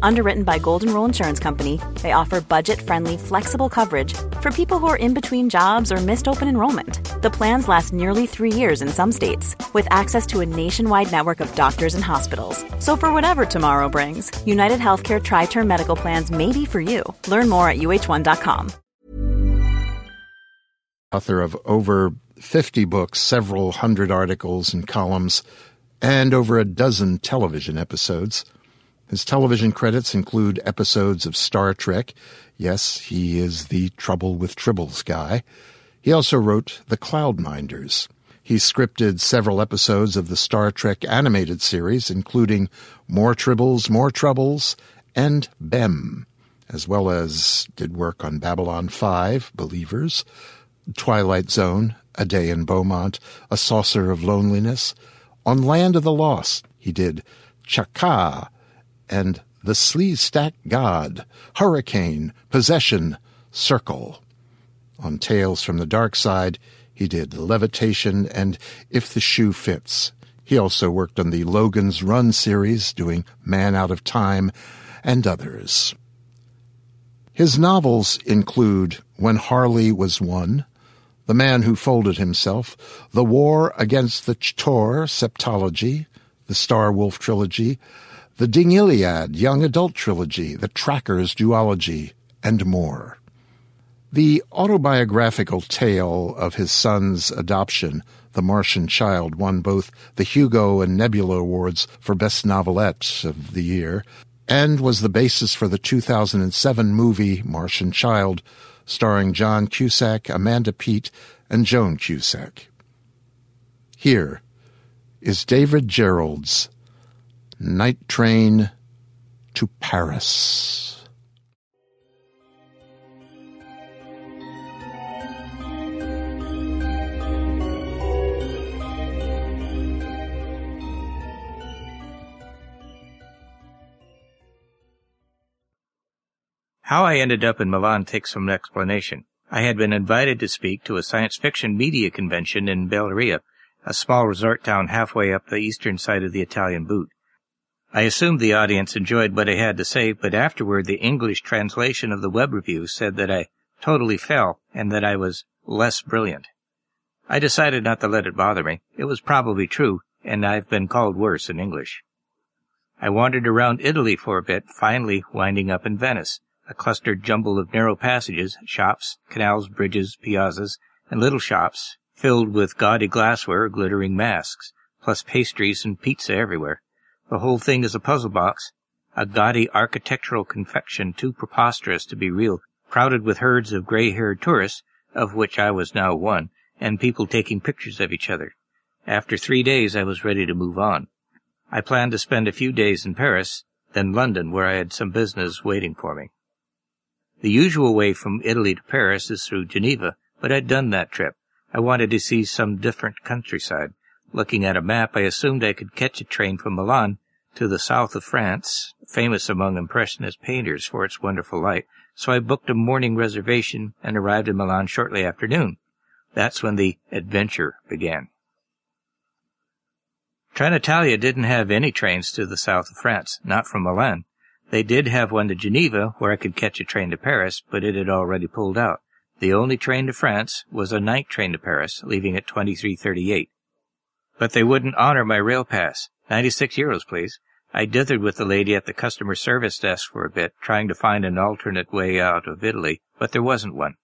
Underwritten by Golden Rule Insurance Company, they offer budget-friendly, flexible coverage for people who are in between jobs or missed open enrollment. The plans last nearly three years in some states, with access to a nationwide network of doctors and hospitals. So for whatever tomorrow brings, UnitedHealthcare Tri-Term Medical Plans may be for you. Learn more at U H one dot com. Author of over fifty books, several hundred articles and columns, and over a dozen television episodes. His television credits include episodes of Star Trek. Yes, he is the Trouble with Tribbles guy. He also wrote The Cloudminders. He scripted several episodes of the Star Trek animated series, including More Tribbles, More Troubles, and Bem, as well as did work on Babylon five, Believers, Twilight Zone, A Day in Beaumont, A Saucer of Loneliness, On Land of the Lost. He did Chaka and The Sleestack God, Hurricane, Possession, Circle. On Tales from the Dark Side, he did Levitation and If the Shoe Fits. He also worked on the Logan's Run series, doing Man Out of Time, and others. His novels include When Harley Was Won, The Man Who Folded Himself, The War Against the Ch'tor Septology, The Star Wolf Trilogy, The Dingiliad Young Adult Trilogy, The Trackers Duology, and more. The autobiographical tale of his son's adoption, The Martian Child, won both the Hugo and Nebula Awards for Best Novelette of the year, and was the basis for the two thousand seven movie Martian Child, starring John Cusack, Amanda Peet, and Joan Cusack. Here is David Gerrold's Night Train to Paris. How I ended up in Milan takes some explanation. I had been invited to speak to a science fiction media convention in Belleria, a small resort town halfway up the eastern side of the Italian boot. I assumed the audience enjoyed what I had to say, but afterward the English translation of the web review said that I totally fell and that I was less brilliant. I decided not to let it bother me. It was probably true, and I've been called worse in English. I wandered around Italy for a bit, finally winding up in Venice. A clustered jumble of narrow passages, shops, canals, bridges, piazzas, and little shops, filled with gaudy glassware, glittering masks, plus pastries and pizza everywhere. The whole thing is a puzzle box, a gaudy architectural confection too preposterous to be real, crowded with herds of gray-haired tourists, of which I was now one, and people taking pictures of each other. After three days I was ready to move on. I planned to spend a few days in Paris, then London, where I had some business waiting for me. The usual way from Italy to Paris is through Geneva, but I'd done that trip. I wanted to see some different countryside. Looking at a map, I assumed I could catch a train from Milan to the south of France, famous among Impressionist painters for its wonderful light, so I booked a morning reservation and arrived in Milan shortly after noon. That's when the adventure began. Trenitalia didn't have any trains to the south of France, not from Milan. They did have one to Geneva, where I could catch a train to Paris, but it had already pulled out. The only train to France was a night train to Paris, leaving at twenty-three thirty-eight. But they wouldn't honor my rail pass. ninety-six euros, please. I dithered with the lady at the customer service desk for a bit, trying to find an alternate way out of Italy, but there wasn't one.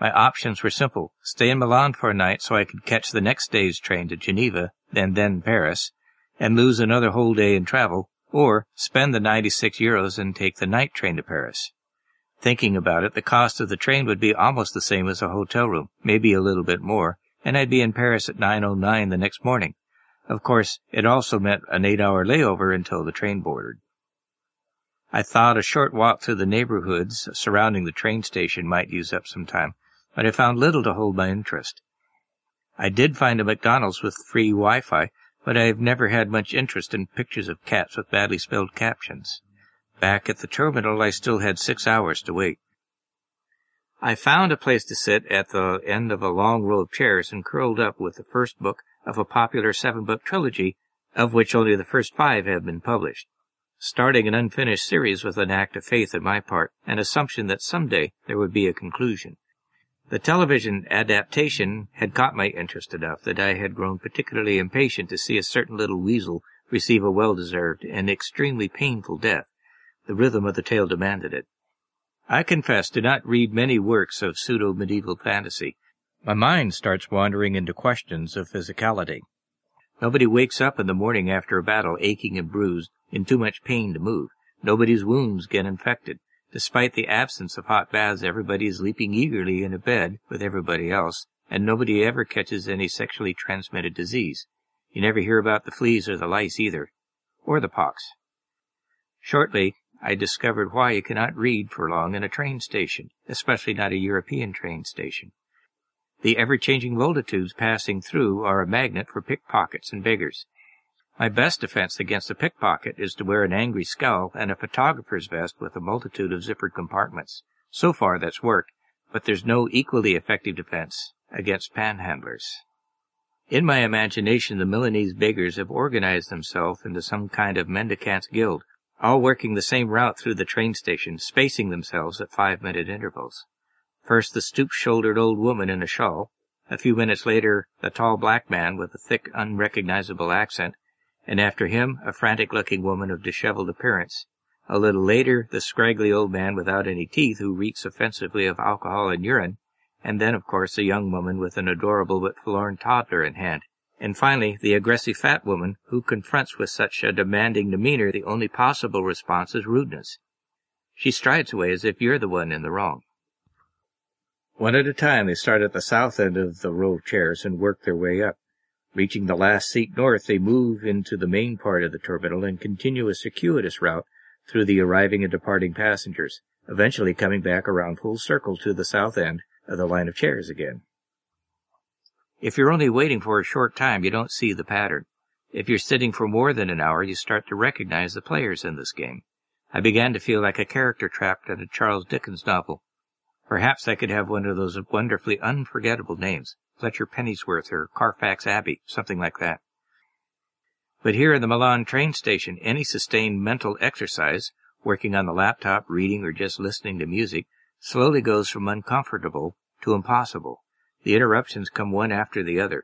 My options were simple. Stay in Milan for a night so I could catch the next day's train to Geneva, and then Paris, and lose another whole day in travel, or spend the ninety-six euros and take the night train to Paris. Thinking about it, the cost of the train would be almost the same as a hotel room, maybe a little bit more, and I'd be in Paris at nine oh nine the next morning. Of course, it also meant an eight-hour layover until the train boarded. I thought a short walk through the neighborhoods surrounding the train station might use up some time, but I found little to hold my interest. I did find a McDonald's with free Wi-Fi, but I have never had much interest in pictures of cats with badly spelled captions. Back at the terminal, I still had six hours to wait. I found a place to sit at the end of a long row of chairs and curled up with the first book of a popular seven-book trilogy, of which only the first five have been published, starting an unfinished series with an act of faith on my part, an assumption that someday there would be a conclusion. The television adaptation had caught my interest enough that I had grown particularly impatient to see a certain little weasel receive a well-deserved and extremely painful death. The rhythm of the tale demanded it. I confess to not read many works of pseudo-medieval fantasy. My mind starts wandering into questions of physicality. Nobody wakes up in the morning after a battle aching and bruised, in too much pain to move. Nobody's wounds get infected. Despite the absence of hot baths, everybody is leaping eagerly into bed with everybody else, and nobody ever catches any sexually transmitted disease. You never hear about the fleas or the lice either, or the pox. Shortly, I discovered why you cannot read for long in a train station, especially not a European train station. The ever-changing multitudes passing through are a magnet for pickpockets and beggars. My best defense against a pickpocket is to wear an angry scowl and a photographer's vest with a multitude of zippered compartments. So far that's worked, but there's no equally effective defense against panhandlers. In my imagination the Milanese beggars have organized themselves into some kind of mendicants' guild, all working the same route through the train station, spacing themselves at five-minute intervals. First the stoop-shouldered old woman in a shawl, a few minutes later the tall black man with a thick, unrecognizable accent, and after him a frantic-looking woman of disheveled appearance. A little later the scraggly old man without any teeth who reeks offensively of alcohol and urine, and then, of course, a young woman with an adorable but forlorn toddler in hand, and finally the aggressive fat woman who confronts with such a demanding demeanor the only possible response is rudeness. She strides away as if you're the one in the wrong. One at a time they start at the south end of the row of chairs and work their way up. Reaching the last seat north, they move into the main part of the terminal and continue a circuitous route through the arriving and departing passengers, eventually coming back around full circle to the south end of the line of chairs again. If you're only waiting for a short time, you don't see the pattern. If you're sitting for more than an hour, you start to recognize the players in this game. I began to feel like a character trapped in a Charles Dickens novel. Perhaps I could have one of those wonderfully unforgettable names, Fletcher Pennyworth or Carfax Abbey, something like that. But here in the Milan train station, any sustained mental exercise, working on the laptop, reading, or just listening to music, slowly goes from uncomfortable to impossible. The interruptions come one after the other.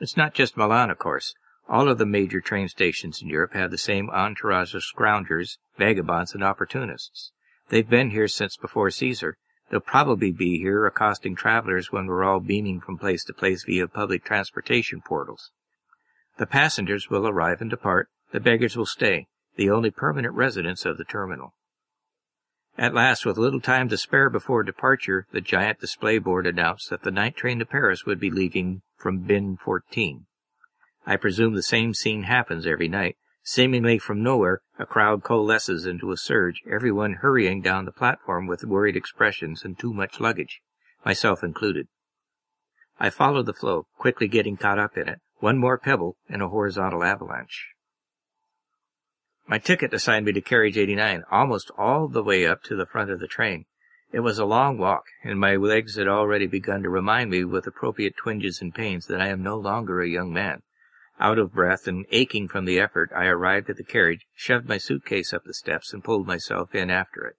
It's not just Milan, of course. All of the major train stations in Europe have the same entourage of scroungers, vagabonds, and opportunists. They've been here since before Caesar. They'll probably be here accosting travelers when we're all beaming from place to place via public transportation portals. The passengers will arrive and depart. The beggars will stay, the only permanent residents of the terminal. At last, with little time to spare before departure, the giant display board announced that the night train to Paris would be leaving from bin fourteen. I presume the same scene happens every night. Seemingly from nowhere, a crowd coalesces into a surge, everyone hurrying down the platform with worried expressions and too much luggage, myself included. I follow the flow, quickly getting caught up in it, one more pebble in a horizontal avalanche. My ticket assigned me to carriage eighty-nine, almost all the way up to the front of the train. It was a long walk, and my legs had already begun to remind me with appropriate twinges and pains that I am no longer a young man. Out of breath and aching from the effort, I arrived at the carriage, shoved my suitcase up the steps, and pulled myself in after it.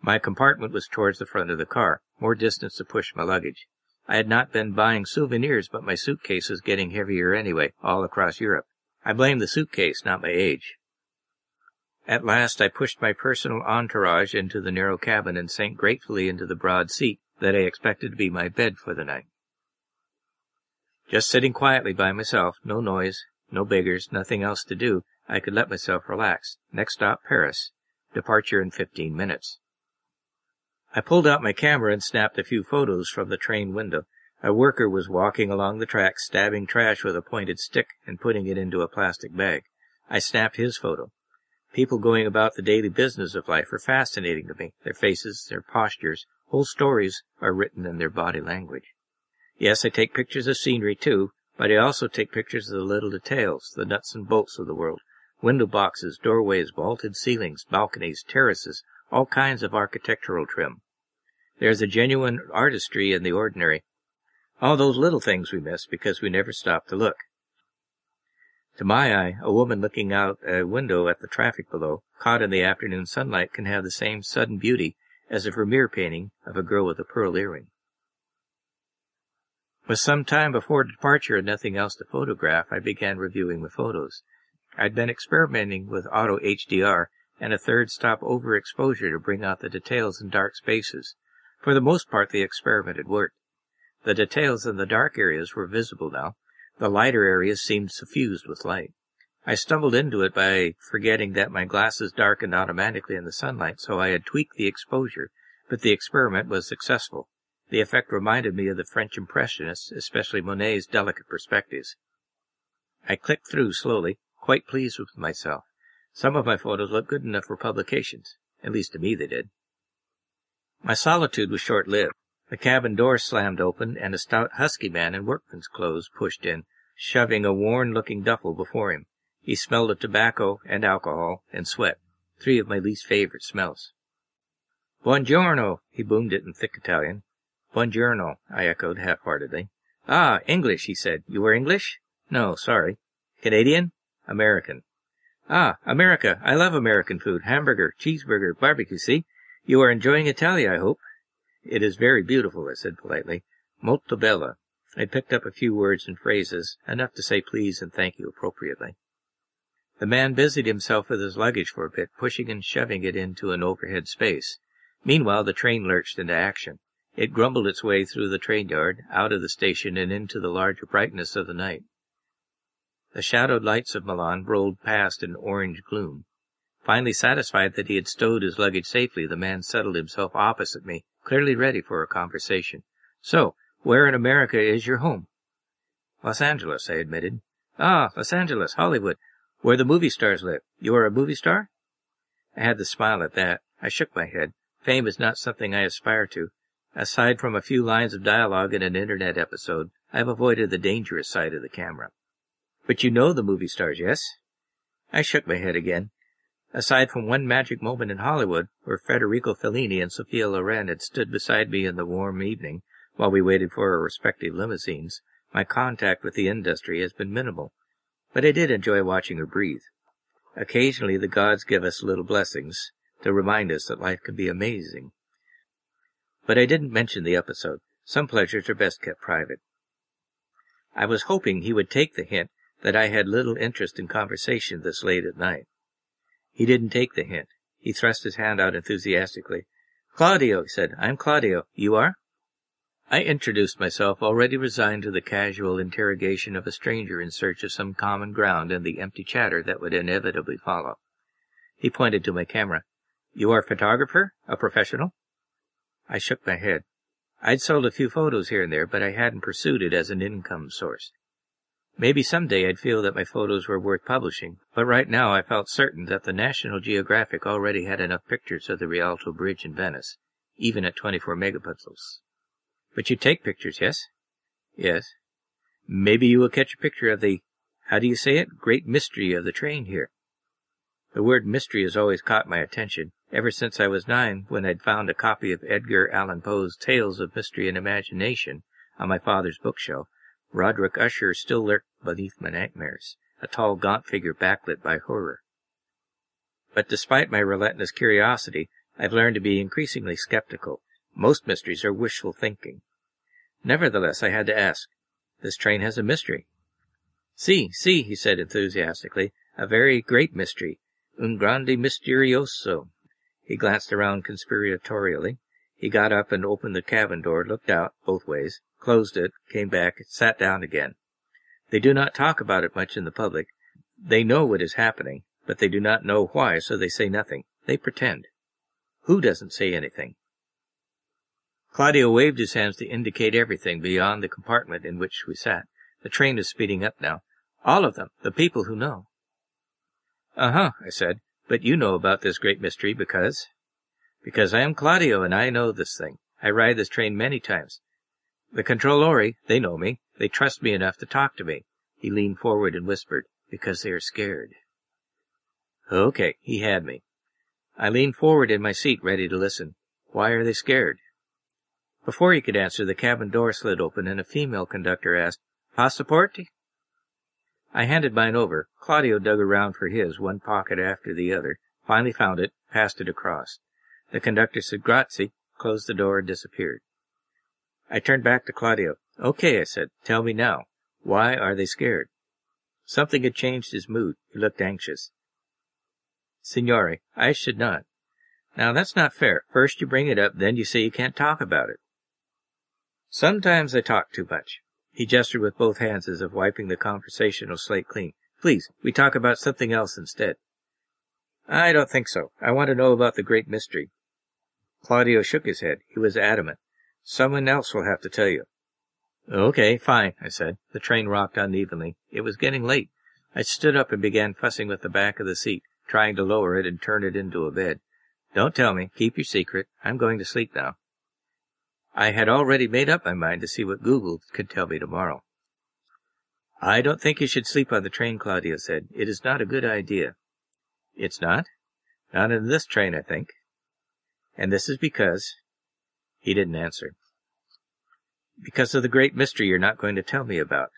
My compartment was towards the front of the car, more distance to push my luggage. I had not been buying souvenirs, but my suitcase was getting heavier anyway, all across Europe. I blame the suitcase, not my age. At last I pushed my personal entourage into the narrow cabin and sank gratefully into the broad seat that I expected to be my bed for the night. Just sitting quietly by myself, no noise, no beggars, nothing else to do, I could let myself relax. Next stop, Paris. Departure in fifteen minutes. I pulled out my camera and snapped a few photos from the train window. A worker was walking along the track, stabbing trash with a pointed stick and putting it into a plastic bag. I snapped his photo. People going about the daily business of life are fascinating to me. Their faces, their postures, whole stories are written in their body language. Yes, I take pictures of scenery, too, but I also take pictures of the little details, the nuts and bolts of the world. Window boxes, doorways, vaulted ceilings, balconies, terraces, all kinds of architectural trim. There's a genuine artistry in the ordinary. All those little things we miss because we never stop to look. To my eye, a woman looking out a window at the traffic below, caught in the afternoon sunlight, can have the same sudden beauty as a Vermeer painting of a girl with a pearl earring. With some time before departure and nothing else to photograph, I began reviewing the photos. I'd been experimenting with auto H D R and a third stop overexposure to bring out the details in dark spaces. For the most part, the experiment had worked. The details in the dark areas were visible now. The lighter areas seemed suffused with light. I stumbled into it by forgetting that my glasses darkened automatically in the sunlight, so I had tweaked the exposure, but the experiment was successful. The effect reminded me of the French Impressionists, especially Monet's delicate perspectives. I clicked through slowly, quite pleased with myself. Some of my photos looked good enough for publications. At least to me they did. My solitude was short-lived. The cabin door slammed open, and a stout husky man in workman's clothes pushed in, shoving a worn-looking duffel before him. He smelled of tobacco and alcohol and sweat, three of my least favorite smells. "Buongiorno," he boomed it in thick Italian. "Buongiorno," I echoed half-heartedly. "Ah, English," he said. "You were English?" "No, sorry." "Canadian?" "American." "Ah, America. I love American food. Hamburger, cheeseburger, barbecue, see? You are enjoying Italia, I hope?" "It is very beautiful," I said politely. "Molto bella." I picked up a few words and phrases, enough to say please and thank you appropriately. The man busied himself with his luggage for a bit, pushing and shoving it into an overhead space. Meanwhile, the train lurched into action. It grumbled its way through the train yard, out of the station, and into the larger brightness of the night. The shadowed lights of Milan rolled past in orange gloom. Finally satisfied that he had stowed his luggage safely, the man settled himself opposite me, clearly ready for a conversation. "So, where in America is your home?" "Los Angeles," I admitted. "Ah, Los Angeles, Hollywood, where the movie stars live. You are a movie star?" I had to smile at that. I shook my head. Fame is not something I aspire to. Aside from a few lines of dialogue in an internet episode, I have avoided the dangerous side of the camera. "But you know the movie stars, yes?" I shook my head again. Aside from one magic moment in Hollywood, where Federico Fellini and Sophia Loren had stood beside me in the warm evening while we waited for our respective limousines, my contact with the industry has been minimal. But I did enjoy watching her breathe. Occasionally the gods give us little blessings to remind us that life can be amazing. But I didn't mention the episode. Some pleasures are best kept private. I was hoping he would take the hint that I had little interest in conversation this late at night. He didn't take the hint. He thrust his hand out enthusiastically. "Claudio," he said. "I'm Claudio. You are?" I introduced myself, already resigned to the casual interrogation of a stranger in search of some common ground and the empty chatter that would inevitably follow. He pointed to my camera. "You are a photographer? A professional?" I shook my head. I'd sold a few photos here and there, but I hadn't pursued it as an income source. Maybe someday I'd feel that my photos were worth publishing, but right now I felt certain that the National Geographic already had enough pictures of the Rialto Bridge in Venice, even at twenty-four megapixels. "But you take pictures, yes?" "Yes." "Maybe you will catch a picture of the, how do you say it, great mystery of the train here." The word mystery has always caught my attention, ever since I was nine, when I'd found a copy of Edgar Allan Poe's Tales of Mystery and Imagination on my father's bookshelf. Roderick Usher still lurked beneath my nightmares, a tall, gaunt figure backlit by horror. But despite my relentless curiosity, I've learned to be increasingly skeptical. Most mysteries are wishful thinking. Nevertheless, I had to ask, "This train has a mystery." "Si, si," he said enthusiastically, "a very great mystery. Un grande misterioso." He glanced around conspiratorially. He got up and opened the cabin door, looked out, both ways, closed it, came back, sat down again. They do not talk about it much in the public. They know what is happening, but they do not know why, so they say nothing. They pretend. Who doesn't say anything? Claudio waved his hands to indicate everything beyond the compartment in which we sat. The train is speeding up now. All of them, the people who know. "Uh-huh," I said, "but you know about this great mystery because—" "Because I am Claudio, and I know this thing. I ride this train many times. The controllori, they know me. They trust me enough to talk to me." He leaned forward and whispered, "because they are scared." Okay, he had me. I leaned forward in my seat, ready to listen. "Why are they scared?" Before he could answer, the cabin door slid open, and a female conductor asked, "Passaporti?" I handed mine over. Claudio dug around for his, one pocket after the other, finally found it, passed it across. The conductor said grazie, closed the door, and disappeared. I turned back to Claudio. "Okay," I said, "tell me now. Why are they scared?" Something had changed his mood. He looked anxious. "Signore, I should not. Now, that's not fair. First you bring it up, then you say you can't talk about it." "Sometimes I talk too much." He gestured with both hands as if wiping the conversational slate clean. "Please, we talk about something else instead." "I don't think so. I want to know about the great mystery." Claudio shook his head. He was adamant. "Someone else will have to tell you." "Okay, fine," I said. The train rocked unevenly. It was getting late. I stood up and began fussing with the back of the seat, trying to lower it and turn it into a bed. "Don't tell me. Keep your secret. I'm going to sleep now." I had already made up my mind to see what Google could tell me tomorrow. I don't think you should sleep on the train, Claudio said. It is not a good idea. It's not? Not in this train, I think. And this is because... He didn't answer. Because of the great mystery you're not going to tell me about.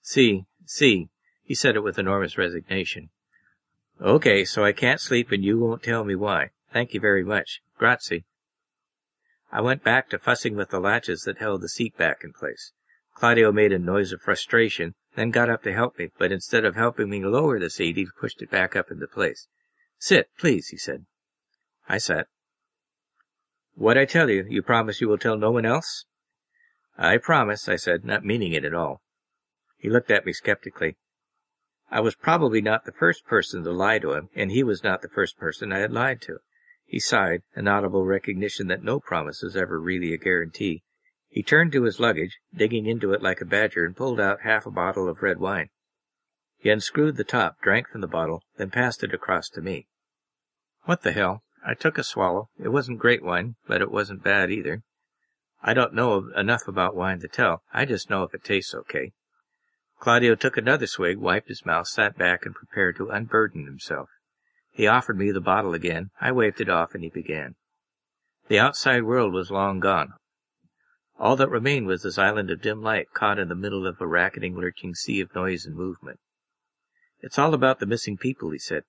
See, see, he said it with enormous resignation. Okay, so I can't sleep and you won't tell me why. Thank you very much. Grazie. I went back to fussing with the latches that held the seat back in place. Claudio made a noise of frustration, then got up to help me, but instead of helping me lower the seat, he pushed it back up into place. Sit, please, he said. I sat. What I tell you, you promise you will tell no one else? I promise, I said, not meaning it at all. He looked at me skeptically. I was probably not the first person to lie to him, and he was not the first person I had lied to. He sighed, an audible recognition that no promise is ever really a guarantee. He turned to his luggage, digging into it like a badger, and pulled out half a bottle of red wine. He unscrewed the top, drank from the bottle, then passed it across to me. What the hell? I took a swallow. It wasn't great wine, but it wasn't bad either. I don't know enough about wine to tell. I just know if it tastes okay. Claudio took another swig, wiped his mouth, sat back, and prepared to unburden himself. He offered me the bottle again. I waved it off, and he began. The outside world was long gone. All that remained was this island of dim light caught in the middle of a racketing, lurching sea of noise and movement. It's all about the missing people, he said.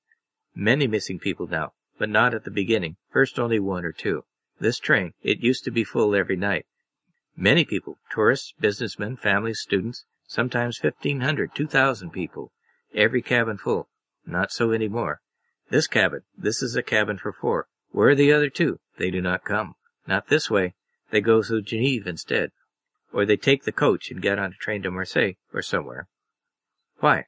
Many missing people now, but not at the beginning. First only one or two. This train, it used to be full every night. Many people, tourists, businessmen, families, students, sometimes fifteen hundred, two thousand people. Every cabin full. Not so any more. This cabin, this is a cabin for four. Where are the other two? They do not come. Not this way. They go through Geneva instead. Or they take the coach and get on a train to Marseille or somewhere. Why?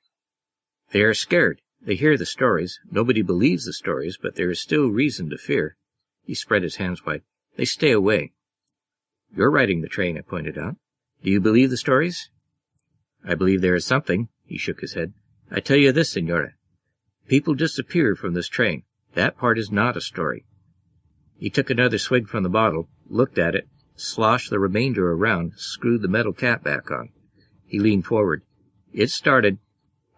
They are scared. They hear the stories. Nobody believes the stories, but there is still reason to fear. He spread his hands wide. They stay away. You're riding the train, I pointed out. Do you believe the stories? I believe there is something. He shook his head. I tell you this, Signora. People disappear from this train. That part is not a story. He took another swig from the bottle, looked at it, sloshed the remainder around, screwed the metal cap back on. He leaned forward. It started,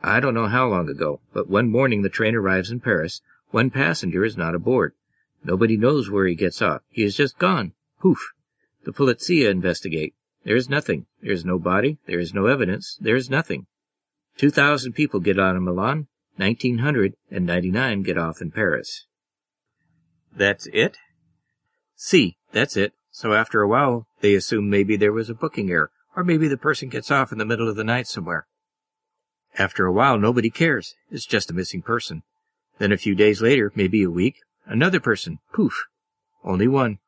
I don't know how long ago, but one morning the train arrives in Paris. One passenger is not aboard. Nobody knows where he gets off. He is just gone. Poof. The polizia investigate. There is nothing. There is no body. There is no evidence. There is nothing. Two thousand people get on in Milan. Nineteen hundred and ninety-nine get off in Paris. That's it? See, that's it. So after a while, they assume maybe there was a booking error, or maybe the person gets off in the middle of the night somewhere. After a while, nobody cares. It's just a missing person. Then a few days later, maybe a week, another person. Poof. Only one.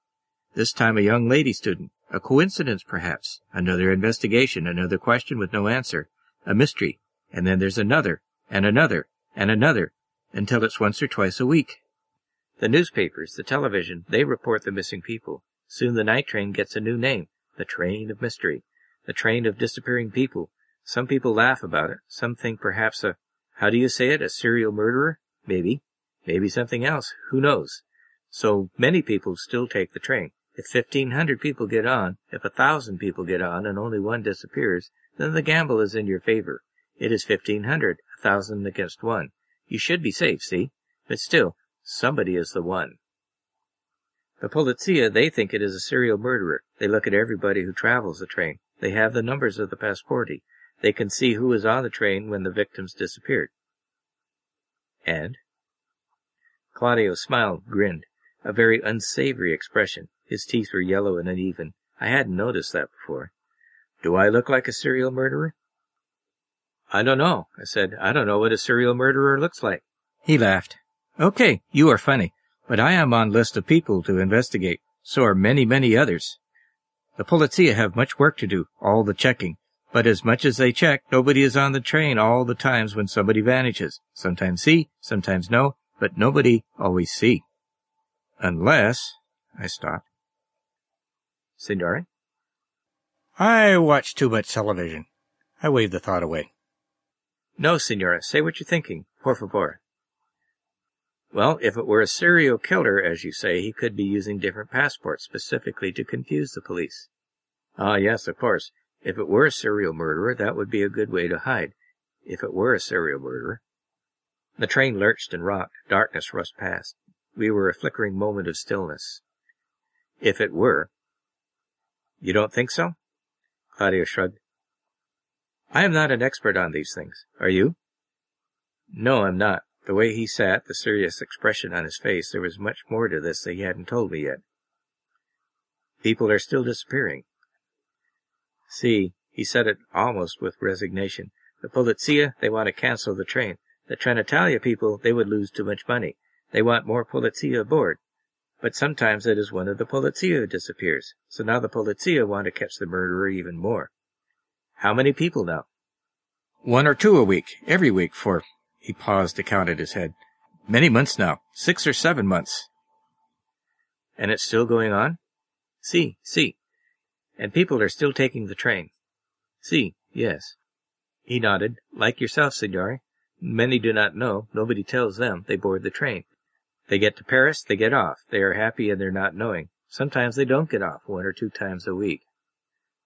This time a young lady student. A coincidence, perhaps. Another investigation, another question with no answer. A mystery. And then there's another, and another, and another, until it's once or twice a week. The newspapers, the television, they report the missing people. Soon the night train gets a new name, the train of mystery, the train of disappearing people. Some people laugh about it. Some think perhaps a, how do you say it, a serial murderer? Maybe. Maybe something else. Who knows? So many people still take the train. If fifteen hundred people get on, if a thousand people get on and only one disappears, then the gamble is in your favor. It is fifteen hundred, a thousand against one. You should be safe, see? But still, somebody is the one. The polizia, they think it is a serial murderer. They look at everybody who travels the train. They have the numbers of the passporti. They can see who was on the train when the victims disappeared. And? Claudio smiled, grinned, a very unsavory expression. His teeth were yellow and uneven. I hadn't noticed that before. Do I look like a serial murderer? I don't know, I said. I don't know what a serial murderer looks like. He laughed. Okay, you are funny, but I am on list of people to investigate. So are many, many others. The polizia have much work to do, all the checking. But as much as they check, nobody is on the train all the times when somebody vanishes. Sometimes see, sometimes no, but nobody always see. Unless... I stopped. Signore? I watch too much television. I waved the thought away. No, Signore, say what you're thinking, por favor. Well, if it were a serial killer, as you say, he could be using different passports specifically to confuse the police. Ah, yes, of course. If it were a serial murderer, that would be a good way to hide. If it were a serial murderer. The train lurched and rocked. Darkness rushed past. We were a flickering moment of stillness. If it were. You don't think so? Claudio shrugged. I am not an expert on these things. Are you? No, I'm not. The way he sat, the serious expression on his face, there was much more to this that he hadn't told me yet. People are still disappearing. See, he said it almost with resignation. The Polizia, they want to cancel the train. The Trenitalia people, they would lose too much money. They want more Polizia aboard. But sometimes it is one of the Polizia who disappears. So now the Polizia want to catch the murderer even more. How many people now? One or two a week, every week for... He paused to count at his head. Many months now, six or seven months. And it's still going on? See, see. And people are still taking the train. See, yes. He nodded. Like yourself, Signore. Many do not know. Nobody tells them. They board the train. They get to Paris, they get off. They are happy in their not knowing. Sometimes they don't get off one or two times a week.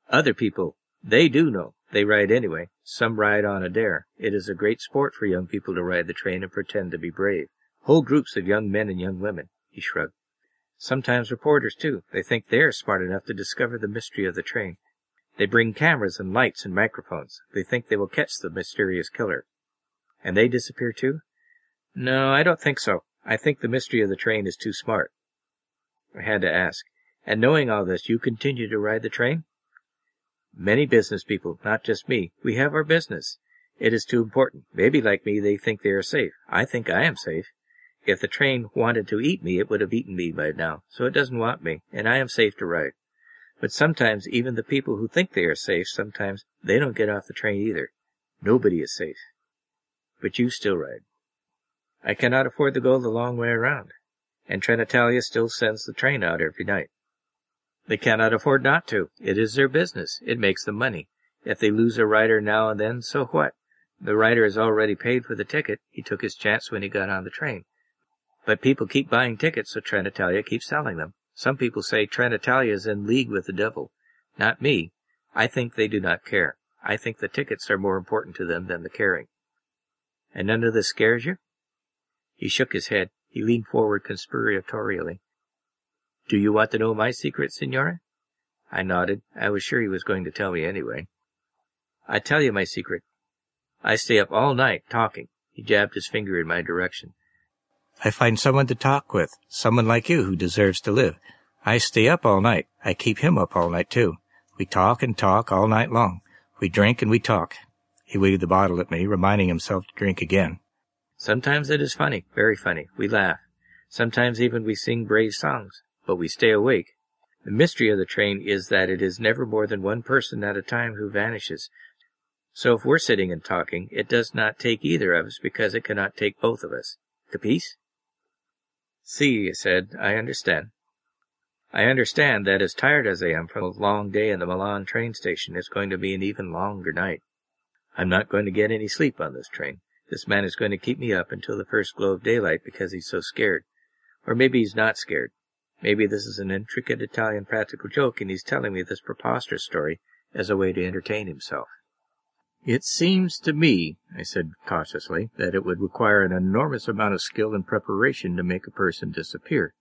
Other people, they do know. They ride anyway. Some ride on a dare. It is a great sport for young people to ride the train and pretend to be brave. Whole groups of young men and young women, he shrugged. Sometimes reporters, too. They think they are smart enough to discover the mystery of the train. They bring cameras and lights and microphones. They think they will catch the mysterious killer. And they disappear, too? No, I don't think so. I think the mystery of the train is too smart. I had to ask. And knowing all this, you continue to ride the train? Many business people, not just me. We have our business. It is too important. Maybe like me, they think they are safe. I think I am safe. If the train wanted to eat me, it would have eaten me by now. So it doesn't want me, and I am safe to ride. But sometimes even the people who think they are safe, sometimes they don't get off the train either. Nobody is safe. But you still ride. I cannot afford to go the long way around. And Trenitalia still sends the train out every night. They cannot afford not to. It is their business. It makes them money. If they lose a rider now and then, so what? The rider has already paid for the ticket. He took his chance when he got on the train. But people keep buying tickets, so Trenitalia keeps selling them. Some people say Trenitalia is in league with the devil. Not me. I think they do not care. I think the tickets are more important to them than the caring. And none of this scares you? He shook his head. He leaned forward conspiratorially. Do you want to know my secret, Signore? I nodded. I was sure he was going to tell me anyway. I tell you my secret. I stay up all night talking. He jabbed his finger in my direction. I find someone to talk with, someone like you who deserves to live. I stay up all night. I keep him up all night, too. We talk and talk all night long. We drink and we talk. He waved the bottle at me, reminding himself to drink again. Sometimes it is funny, very funny. We laugh. Sometimes even we sing brave songs. But we stay awake. The mystery of the train is that it is never more than one person at a time who vanishes. So if we're sitting and talking, it does not take either of us because it cannot take both of us. Capisce? See, I said, I understand. I understand that as tired as I am from a long day in the Milan train station, it's going to be an even longer night. I'm not going to get any sleep on this train. This man is going to keep me up until the first glow of daylight because he's so scared. Or maybe he's not scared. Maybe this is an intricate Italian practical joke, and he's telling me this preposterous story as a way to entertain himself. It seems to me, I said cautiously, that it would require an enormous amount of skill and preparation to make a person disappear.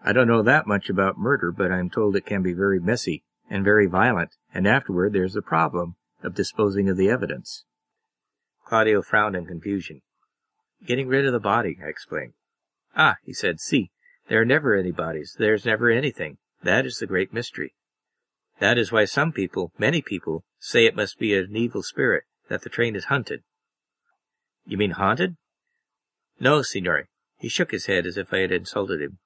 I don't know that much about murder, but I am told it can be very messy and very violent, and afterward there's the problem of disposing of the evidence. Claudio frowned in confusion. Getting rid of the body, I explained. Ah, he said, see. There are never any bodies. There is never anything. That is the great mystery. That is why some people, many people, say it must be an evil spirit, that the train is hunted. You mean haunted? No, Signore. He shook his head as if I had insulted him.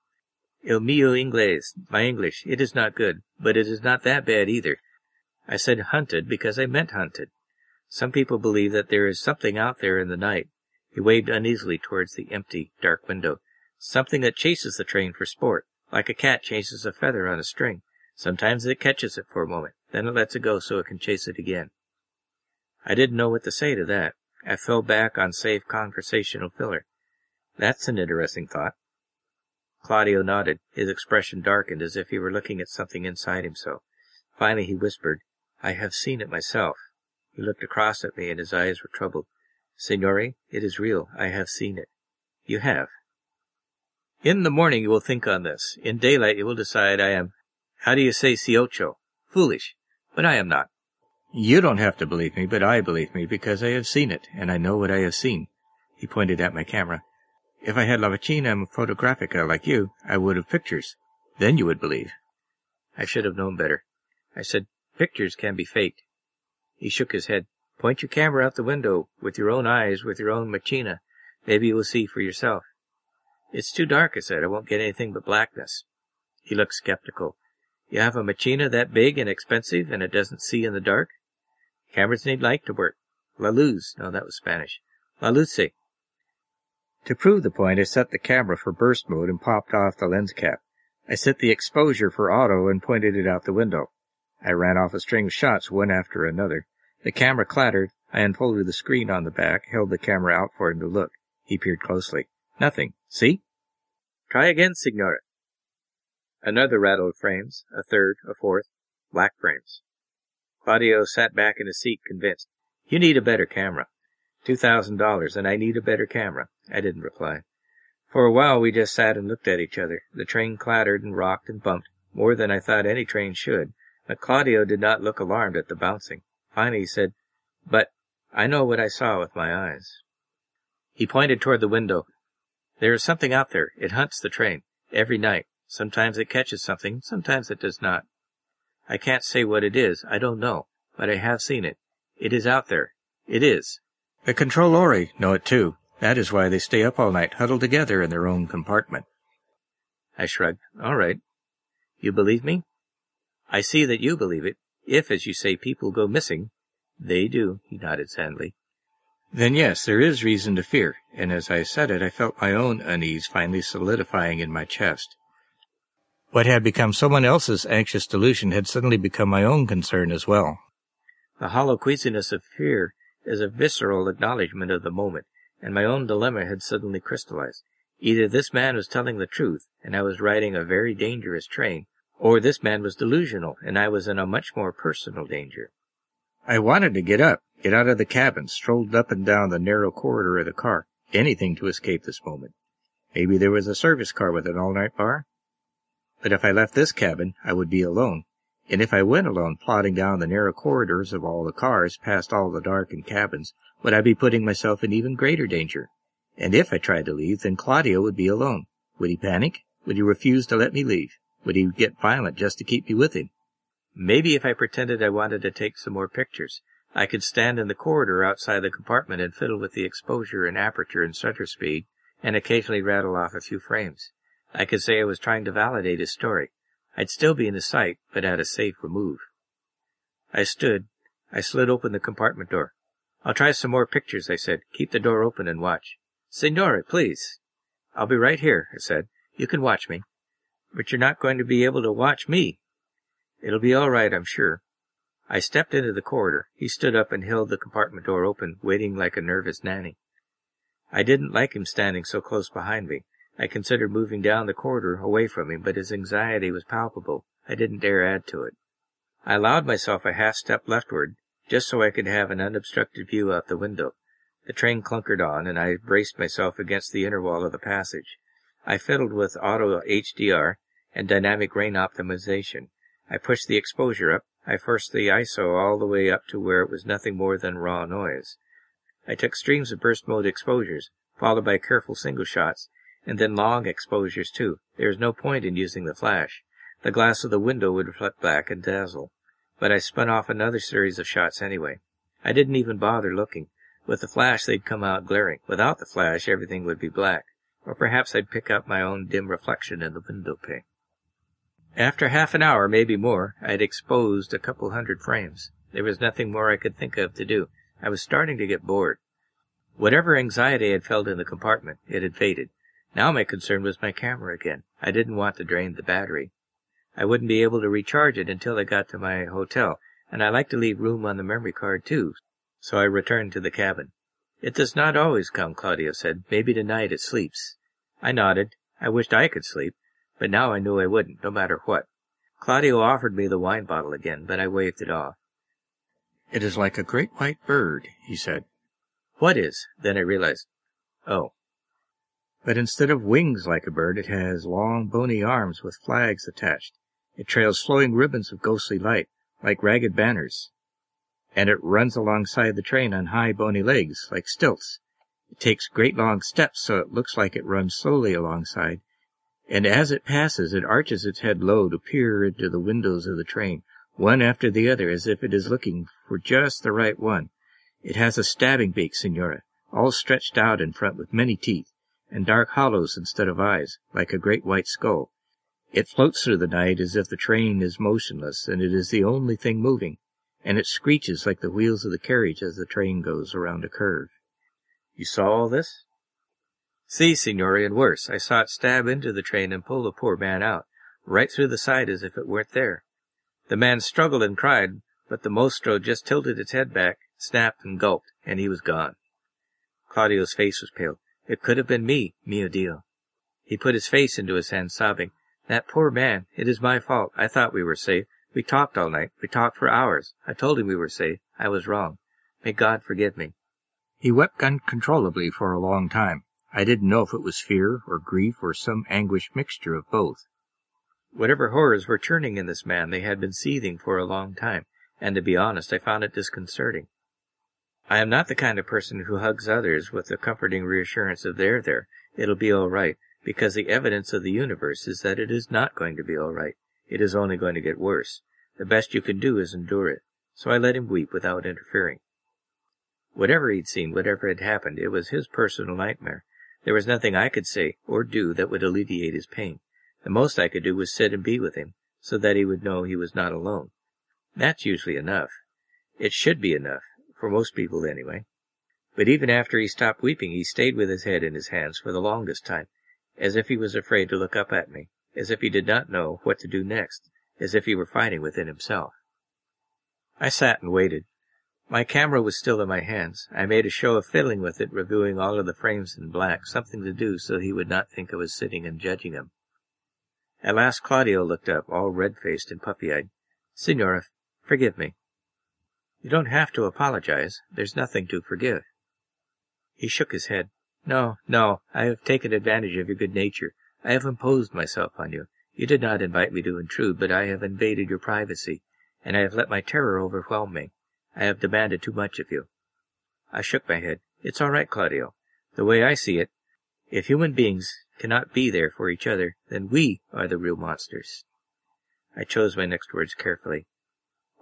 Il mio inglese, my English, it is not good, but it is not that bad either. I said hunted because I meant hunted. Some people believe that there is something out there in the night. He waved uneasily towards the empty, dark window. Something that chases the train for sport, like a cat chases a feather on a string. Sometimes it catches it for a moment, then it lets it go so it can chase it again. I didn't know what to say to that. I fell back on safe conversational filler. That's an interesting thought. Claudio nodded, his expression darkened as if he were looking at something inside himself. Finally he whispered, I have seen it myself. He looked across at me, and his eyes were troubled. Signore, it is real. I have seen it. You have. In the morning you will think on this. In daylight you will decide I am, how do you say, siocho? Foolish. But I am not. You don't have to believe me, but I believe me, because I have seen it, and I know what I have seen. He pointed at my camera. If I had Lavicina and Photographica like you, I would have pictures. Then you would believe. I should have known better. I said, pictures can be faked. He shook his head. Point your camera out the window, with your own eyes, with your own machina. Maybe you will see for yourself. It's too dark, I said. I won't get anything but blackness. He looked skeptical. You have a machina that big and expensive, and it doesn't see in the dark? Cameras need light to work. La luz. No, that was Spanish. La luce. To prove the point, I set the camera for burst mode and popped off the lens cap. I set the exposure for auto and pointed it out the window. I ran off a string of shots one after another. The camera clattered. I unfolded the screen on the back, held the camera out for him to look. He peered closely. Nothing. See? Try again, signore. Another rattle of frames, a third, a fourth, black frames. Claudio sat back in his seat, convinced. You need a better camera. Two thousand dollars, and I need a better camera. I didn't reply. For a while we just sat and looked at each other. The train clattered and rocked and bumped, more than I thought any train should, but Claudio did not look alarmed at the bouncing. Finally he said, But I know what I saw with my eyes. He pointed toward the window. There is something out there. It hunts the train. Every night. Sometimes it catches something. Sometimes it does not. I can't say what it is. I don't know. But I have seen it. It is out there. It is. The controllori know it too. That is why they stay up all night, huddled together in their own compartment. I shrugged. All right. You believe me? I see that you believe it. If, as you say, people go missing, they do, he nodded sadly. Then yes, there is reason to fear, and as I said it, I felt my own unease finally solidifying in my chest. What had become someone else's anxious delusion had suddenly become my own concern as well. The hollow queasiness of fear is a visceral acknowledgment of the moment, and my own dilemma had suddenly crystallized. Either this man was telling the truth, and I was riding a very dangerous train, or this man was delusional, and I was in a much more personal danger. I wanted to get up, get out of the cabin, strolled up and down the narrow corridor of the car, anything to escape this moment. Maybe there was a service car with an all-night bar. But if I left this cabin, I would be alone, and if I went alone, plodding down the narrow corridors of all the cars, past all the darkened cabins, would I be putting myself in even greater danger? And if I tried to leave, then Claudio would be alone. Would he panic? Would he refuse to let me leave? Would he get violent just to keep me with him? Maybe if I pretended I wanted to take some more pictures, I could stand in the corridor outside the compartment and fiddle with the exposure and aperture and shutter speed, and occasionally rattle off a few frames. I could say I was trying to validate his story. I'd still be in his sight, but at a safe remove. I stood. I slid open the compartment door. I'll try some more pictures, I said. Keep the door open and watch. Signore, please. I'll be right here, I said. You can watch me. But you're not going to be able to watch me. It'll be all right, I'm sure. I stepped into the corridor. He stood up and held the compartment door open, waiting like a nervous nanny. I didn't like him standing so close behind me. I considered moving down the corridor away from him, but his anxiety was palpable. I didn't dare add to it. I allowed myself a half-step leftward, just so I could have an unobstructed view out the window. The train clunkered on, and I braced myself against the inner wall of the passage. I fiddled with auto H D R and dynamic rain optimization. I pushed the exposure up. I forced the I S O all the way up to where it was nothing more than raw noise. I took streams of burst mode exposures, followed by careful single shots, and then long exposures too. There is no point in using the flash. The glass of the window would reflect black and dazzle. But I spun off another series of shots anyway. I didn't even bother looking. With the flash they'd come out glaring. Without the flash everything would be black. Or perhaps I'd pick up my own dim reflection in the window pane. After half an hour, maybe more, I'd exposed a couple hundred frames. There was nothing more I could think of to do. I was starting to get bored. Whatever anxiety I had felt in the compartment, it had faded. Now my concern was my camera again. I didn't want to drain the battery. I wouldn't be able to recharge it until I got to my hotel, and I like to leave room on the memory card too, so I returned to the cabin. It does not always come, Claudio said. Maybe tonight it sleeps. I nodded. I wished I could sleep, but now I knew I wouldn't, no matter what. Claudio offered me the wine bottle again, but I waved it off. It is like a great white bird, he said. What is? Then I realized. Oh. But instead of wings like a bird, it has long, bony arms with flags attached. It trails flowing ribbons of ghostly light, like ragged banners. And it runs alongside the train on high, bony legs, like stilts. It takes great long steps, so it looks like it runs slowly alongside. And as it passes, it arches its head low to peer into the windows of the train, one after the other, as if it is looking for just the right one. It has a stabbing beak, Signora, all stretched out in front with many teeth, and dark hollows instead of eyes, like a great white skull. It floats through the night as if the train is motionless, and it is the only thing moving, and it screeches like the wheels of the carriage as the train goes around a curve. You saw all this? Si, Signore, and worse. I saw it stab into the train and pull the poor man out, right through the side as if it weren't there. The man struggled and cried, but the mostro just tilted its head back, snapped and gulped, and he was gone. Claudio's face was pale. It could have been me, mio Dio. He put his face into his hand, sobbing. That poor man. It is my fault. I thought we were safe. We talked all night. We talked for hours. I told him we were safe. I was wrong. May God forgive me. He wept uncontrollably for a long time. I didn't know if it was fear or grief or some anguish mixture of both. Whatever horrors were churning in this man, they had been seething for a long time, and to be honest, I found it disconcerting. I am not the kind of person who hugs others with the comforting reassurance of they're there. It'll be all right, because the evidence of the universe is that it is not going to be all right. It is only going to get worse. The best you can do is endure it. So I let him weep without interfering. Whatever he'd seen, whatever had happened, it was his personal nightmare. There was nothing I could say or do that would alleviate his pain. The most I could do was sit and be with him, so that he would know he was not alone. That's usually enough. It should be enough, for most people anyway. But even after he stopped weeping, he stayed with his head in his hands for the longest time, as if he was afraid to look up at me, as if he did not know what to do next, as if he were fighting within himself. I sat and waited. My camera was still in my hands. I made a show of fiddling with it, reviewing all of the frames in black, something to do so he would not think I was sitting and judging him. At last Claudio looked up, all red-faced and puppy-eyed. Signora, forgive me. You don't have to apologize. There's nothing to forgive. He shook his head. No, no, I have taken advantage of your good nature. I have imposed myself on you. You did not invite me to intrude, but I have invaded your privacy, and I have let my terror overwhelm me. I have demanded too much of you. I shook my head. It's all right, Claudio. The way I see it, if human beings cannot be there for each other, then we are the real monsters. I chose my next words carefully.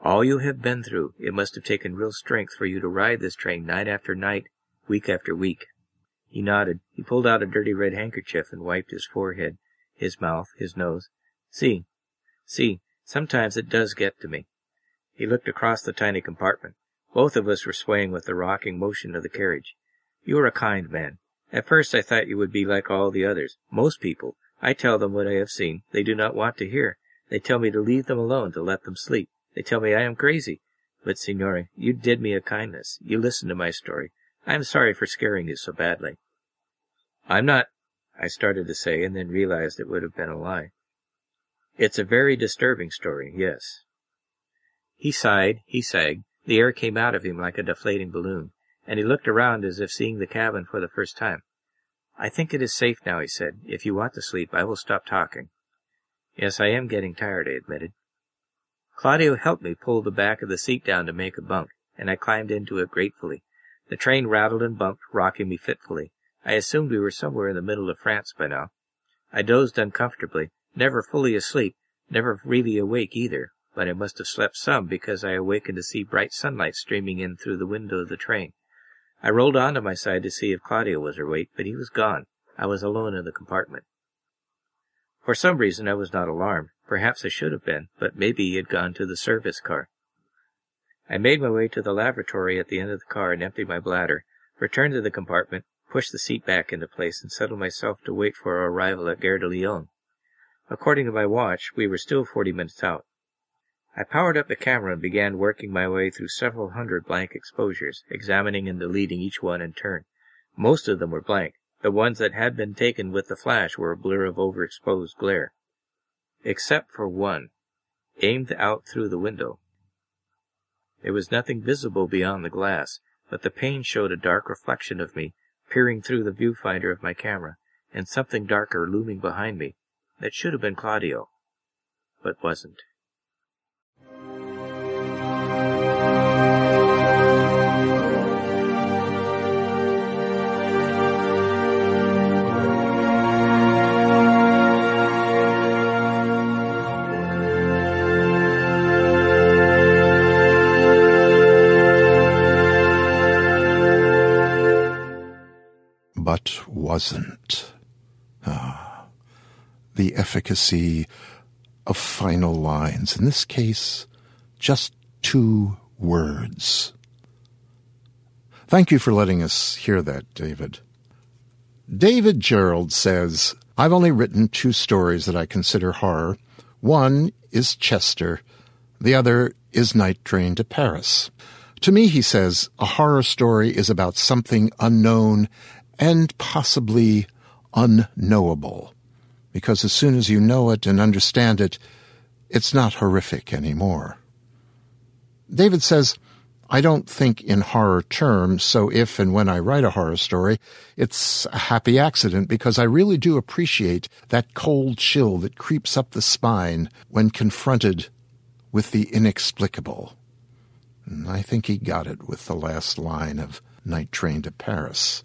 All you have been through, it must have taken real strength for you to ride this train night after night, week after week. He nodded. He pulled out a dirty red handkerchief and wiped his forehead, his mouth, his nose. See, see, sometimes it does get to me. He looked across the tiny compartment. Both of us were swaying with the rocking motion of the carriage. You are a kind man. At first I thought you would be like all the others. Most people. I tell them what I have seen. They do not want to hear. They tell me to leave them alone, to let them sleep. They tell me I am crazy. But, Signore, you did me a kindness. You listened to my story. I am sorry for scaring you so badly. I'm not, I started to say, and then realized it would have been a lie. It's a very disturbing story, yes. He sighed, he sagged, the air came out of him like a deflating balloon, and he looked around as if seeing the cabin for the first time. I think it is safe now, he said. If you want to sleep, I will stop talking. Yes, I am getting tired, I admitted. Claudio helped me pull the back of the seat down to make a bunk, and I climbed into it gratefully. The train rattled and bumped, rocking me fitfully. I assumed we were somewhere in the middle of France by now. I dozed uncomfortably, never fully asleep, never really awake either. But I must have slept some, because I awakened to see bright sunlight streaming in through the window of the train. I rolled on to my side to see if Claudio was awake, but he was gone. I was alone in the compartment. For some reason I was not alarmed. Perhaps I should have been, but maybe he had gone to the service car. I made my way to the lavatory at the end of the car and emptied my bladder, returned to the compartment, pushed the seat back into place, and settled myself to wait for our arrival at Gare de Lyon. According to my watch, we were still forty minutes out. I powered up the camera and began working my way through several hundred blank exposures, examining and deleting each one in turn. Most of them were blank. The ones that had been taken with the flash were a blur of overexposed glare. Except for one, aimed out through the window. There was nothing visible beyond the glass, but the pane showed a dark reflection of me, peering through the viewfinder of my camera, and something darker looming behind me that should have been Claudio, but wasn't. But wasn't. Ah, the efficacy of final lines, in this case, just two words. Thank you for letting us hear that, David. David Gerrold says, I've only written two stories that I consider horror. One is Chester. The other is Night Train to Paris. To me, he says, a horror story is about something unknown and possibly unknowable, because as soon as you know it and understand it, it's not horrific anymore. David says, I don't think in horror terms, so if and when I write a horror story, it's a happy accident, because I really do appreciate that cold chill that creeps up the spine when confronted with the inexplicable. And I think he got it with the last line of Night Train to Paris.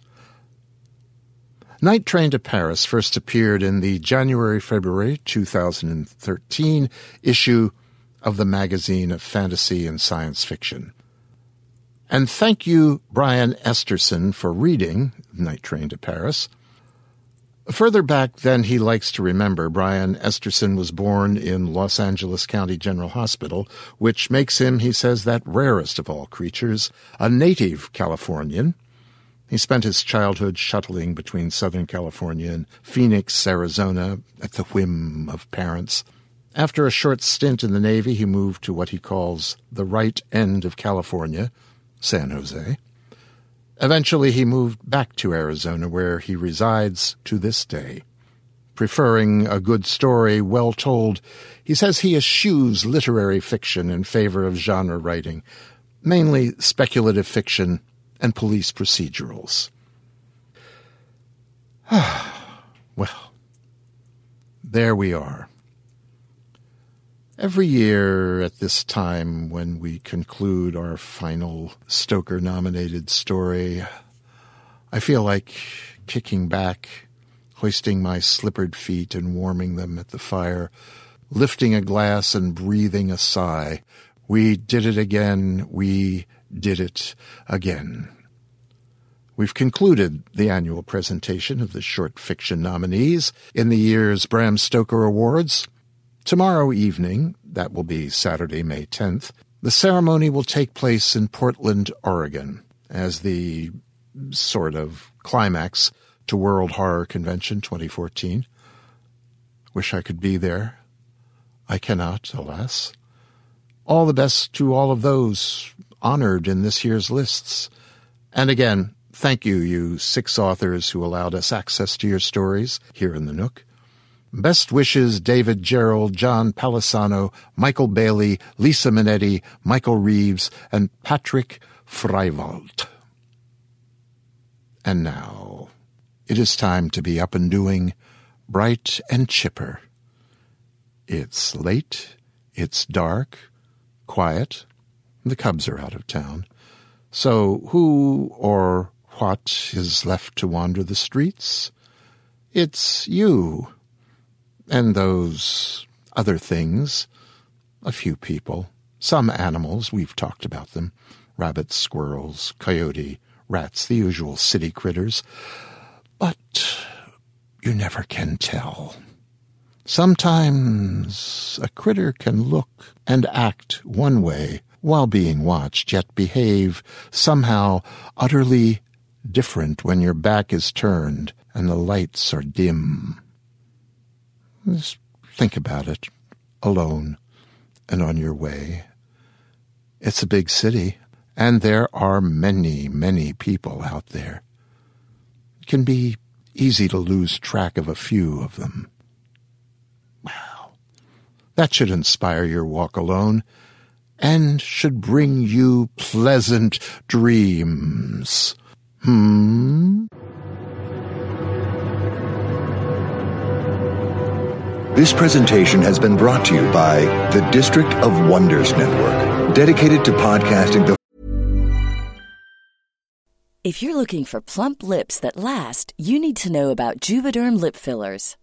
Night Train to Paris first appeared in the January February two thousand thirteen issue of the Magazine of Fantasy and Science Fiction. And thank you, Brian Esterson, for reading Night Train to Paris. Further back than he likes to remember, Brian Esterson was born in Los Angeles County General Hospital, which makes him, he says, that rarest of all creatures, a native Californian. He spent his childhood shuttling between Southern California and Phoenix, Arizona, at the whim of parents. After a short stint in the Navy, he moved to what he calls the right end of California, San Jose. Eventually, he moved back to Arizona, where he resides to this day. Preferring a good story well told, he says he eschews literary fiction in favor of genre writing, mainly speculative fiction and police procedurals. Well, there we are. Every year at this time when we conclude our final Stoker-nominated story, I feel like kicking back, hoisting my slippered feet and warming them at the fire, lifting a glass and breathing a sigh. We did it again. We did it again. We've concluded the annual presentation of the short fiction nominees in the year's Bram Stoker Awards. Tomorrow evening, that will be Saturday, May tenth, the ceremony will take place in Portland, Oregon, as the sort of climax to World Horror Convention twenty fourteen. Wish I could be there. I cannot, alas. All the best to all of those honored in this year's lists. And again, thank you, you six authors who allowed us access to your stories here in the Nook. Best wishes, David Gerrold, John Palisano, Michael Bailey, Lisa Minetti, Michael Reeves, and Patrick Freiwald. And now, it is time to be up and doing, bright and chipper. It's late, it's dark, quiet. The Cubs are out of town, so who or what is left to wander the streets? It's you, and those other things, a few people, some animals, we've talked about them, rabbits, squirrels, coyote, rats, the usual city critters, but you never can tell. Sometimes a critter can look and act one way while being watched, yet behave somehow utterly different when your back is turned and the lights are dim. Just think about it, alone and on your way. It's a big city, and there are many, many people out there. It can be easy to lose track of a few of them. Wow. That should inspire your walk alone, and should bring you pleasant dreams. Hmm? This presentation has been brought to you by the District of Wonders Network, dedicated to podcasting the... If you're looking for plump lips that last, you need to know about Juvederm lip fillers.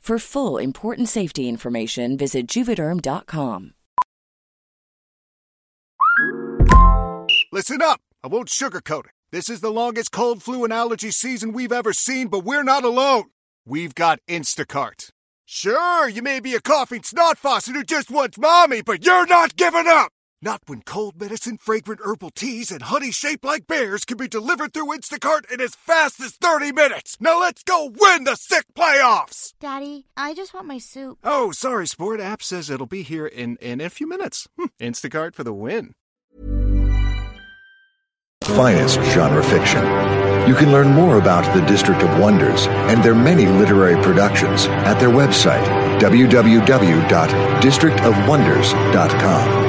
For full, important safety information, visit Juvederm dot com. Listen up. I won't sugarcoat it. This is the longest cold, flu, and allergy season we've ever seen, but we're not alone. We've got Instacart. Sure, you may be a coughing snot faucet who just wants mommy, but you're not giving up! Not when cold medicine, fragrant herbal teas, and honey shaped like bears can be delivered through Instacart in as fast as thirty minutes. Now let's go win the sick playoffs! Daddy, I just want my soup. Oh, sorry, Sport App says it'll be here in, in a few minutes. Hm. Instacart for the win. Finest genre fiction. You can learn more about the District of Wonders and their many literary productions at their website, w w w dot district of wonders dot com.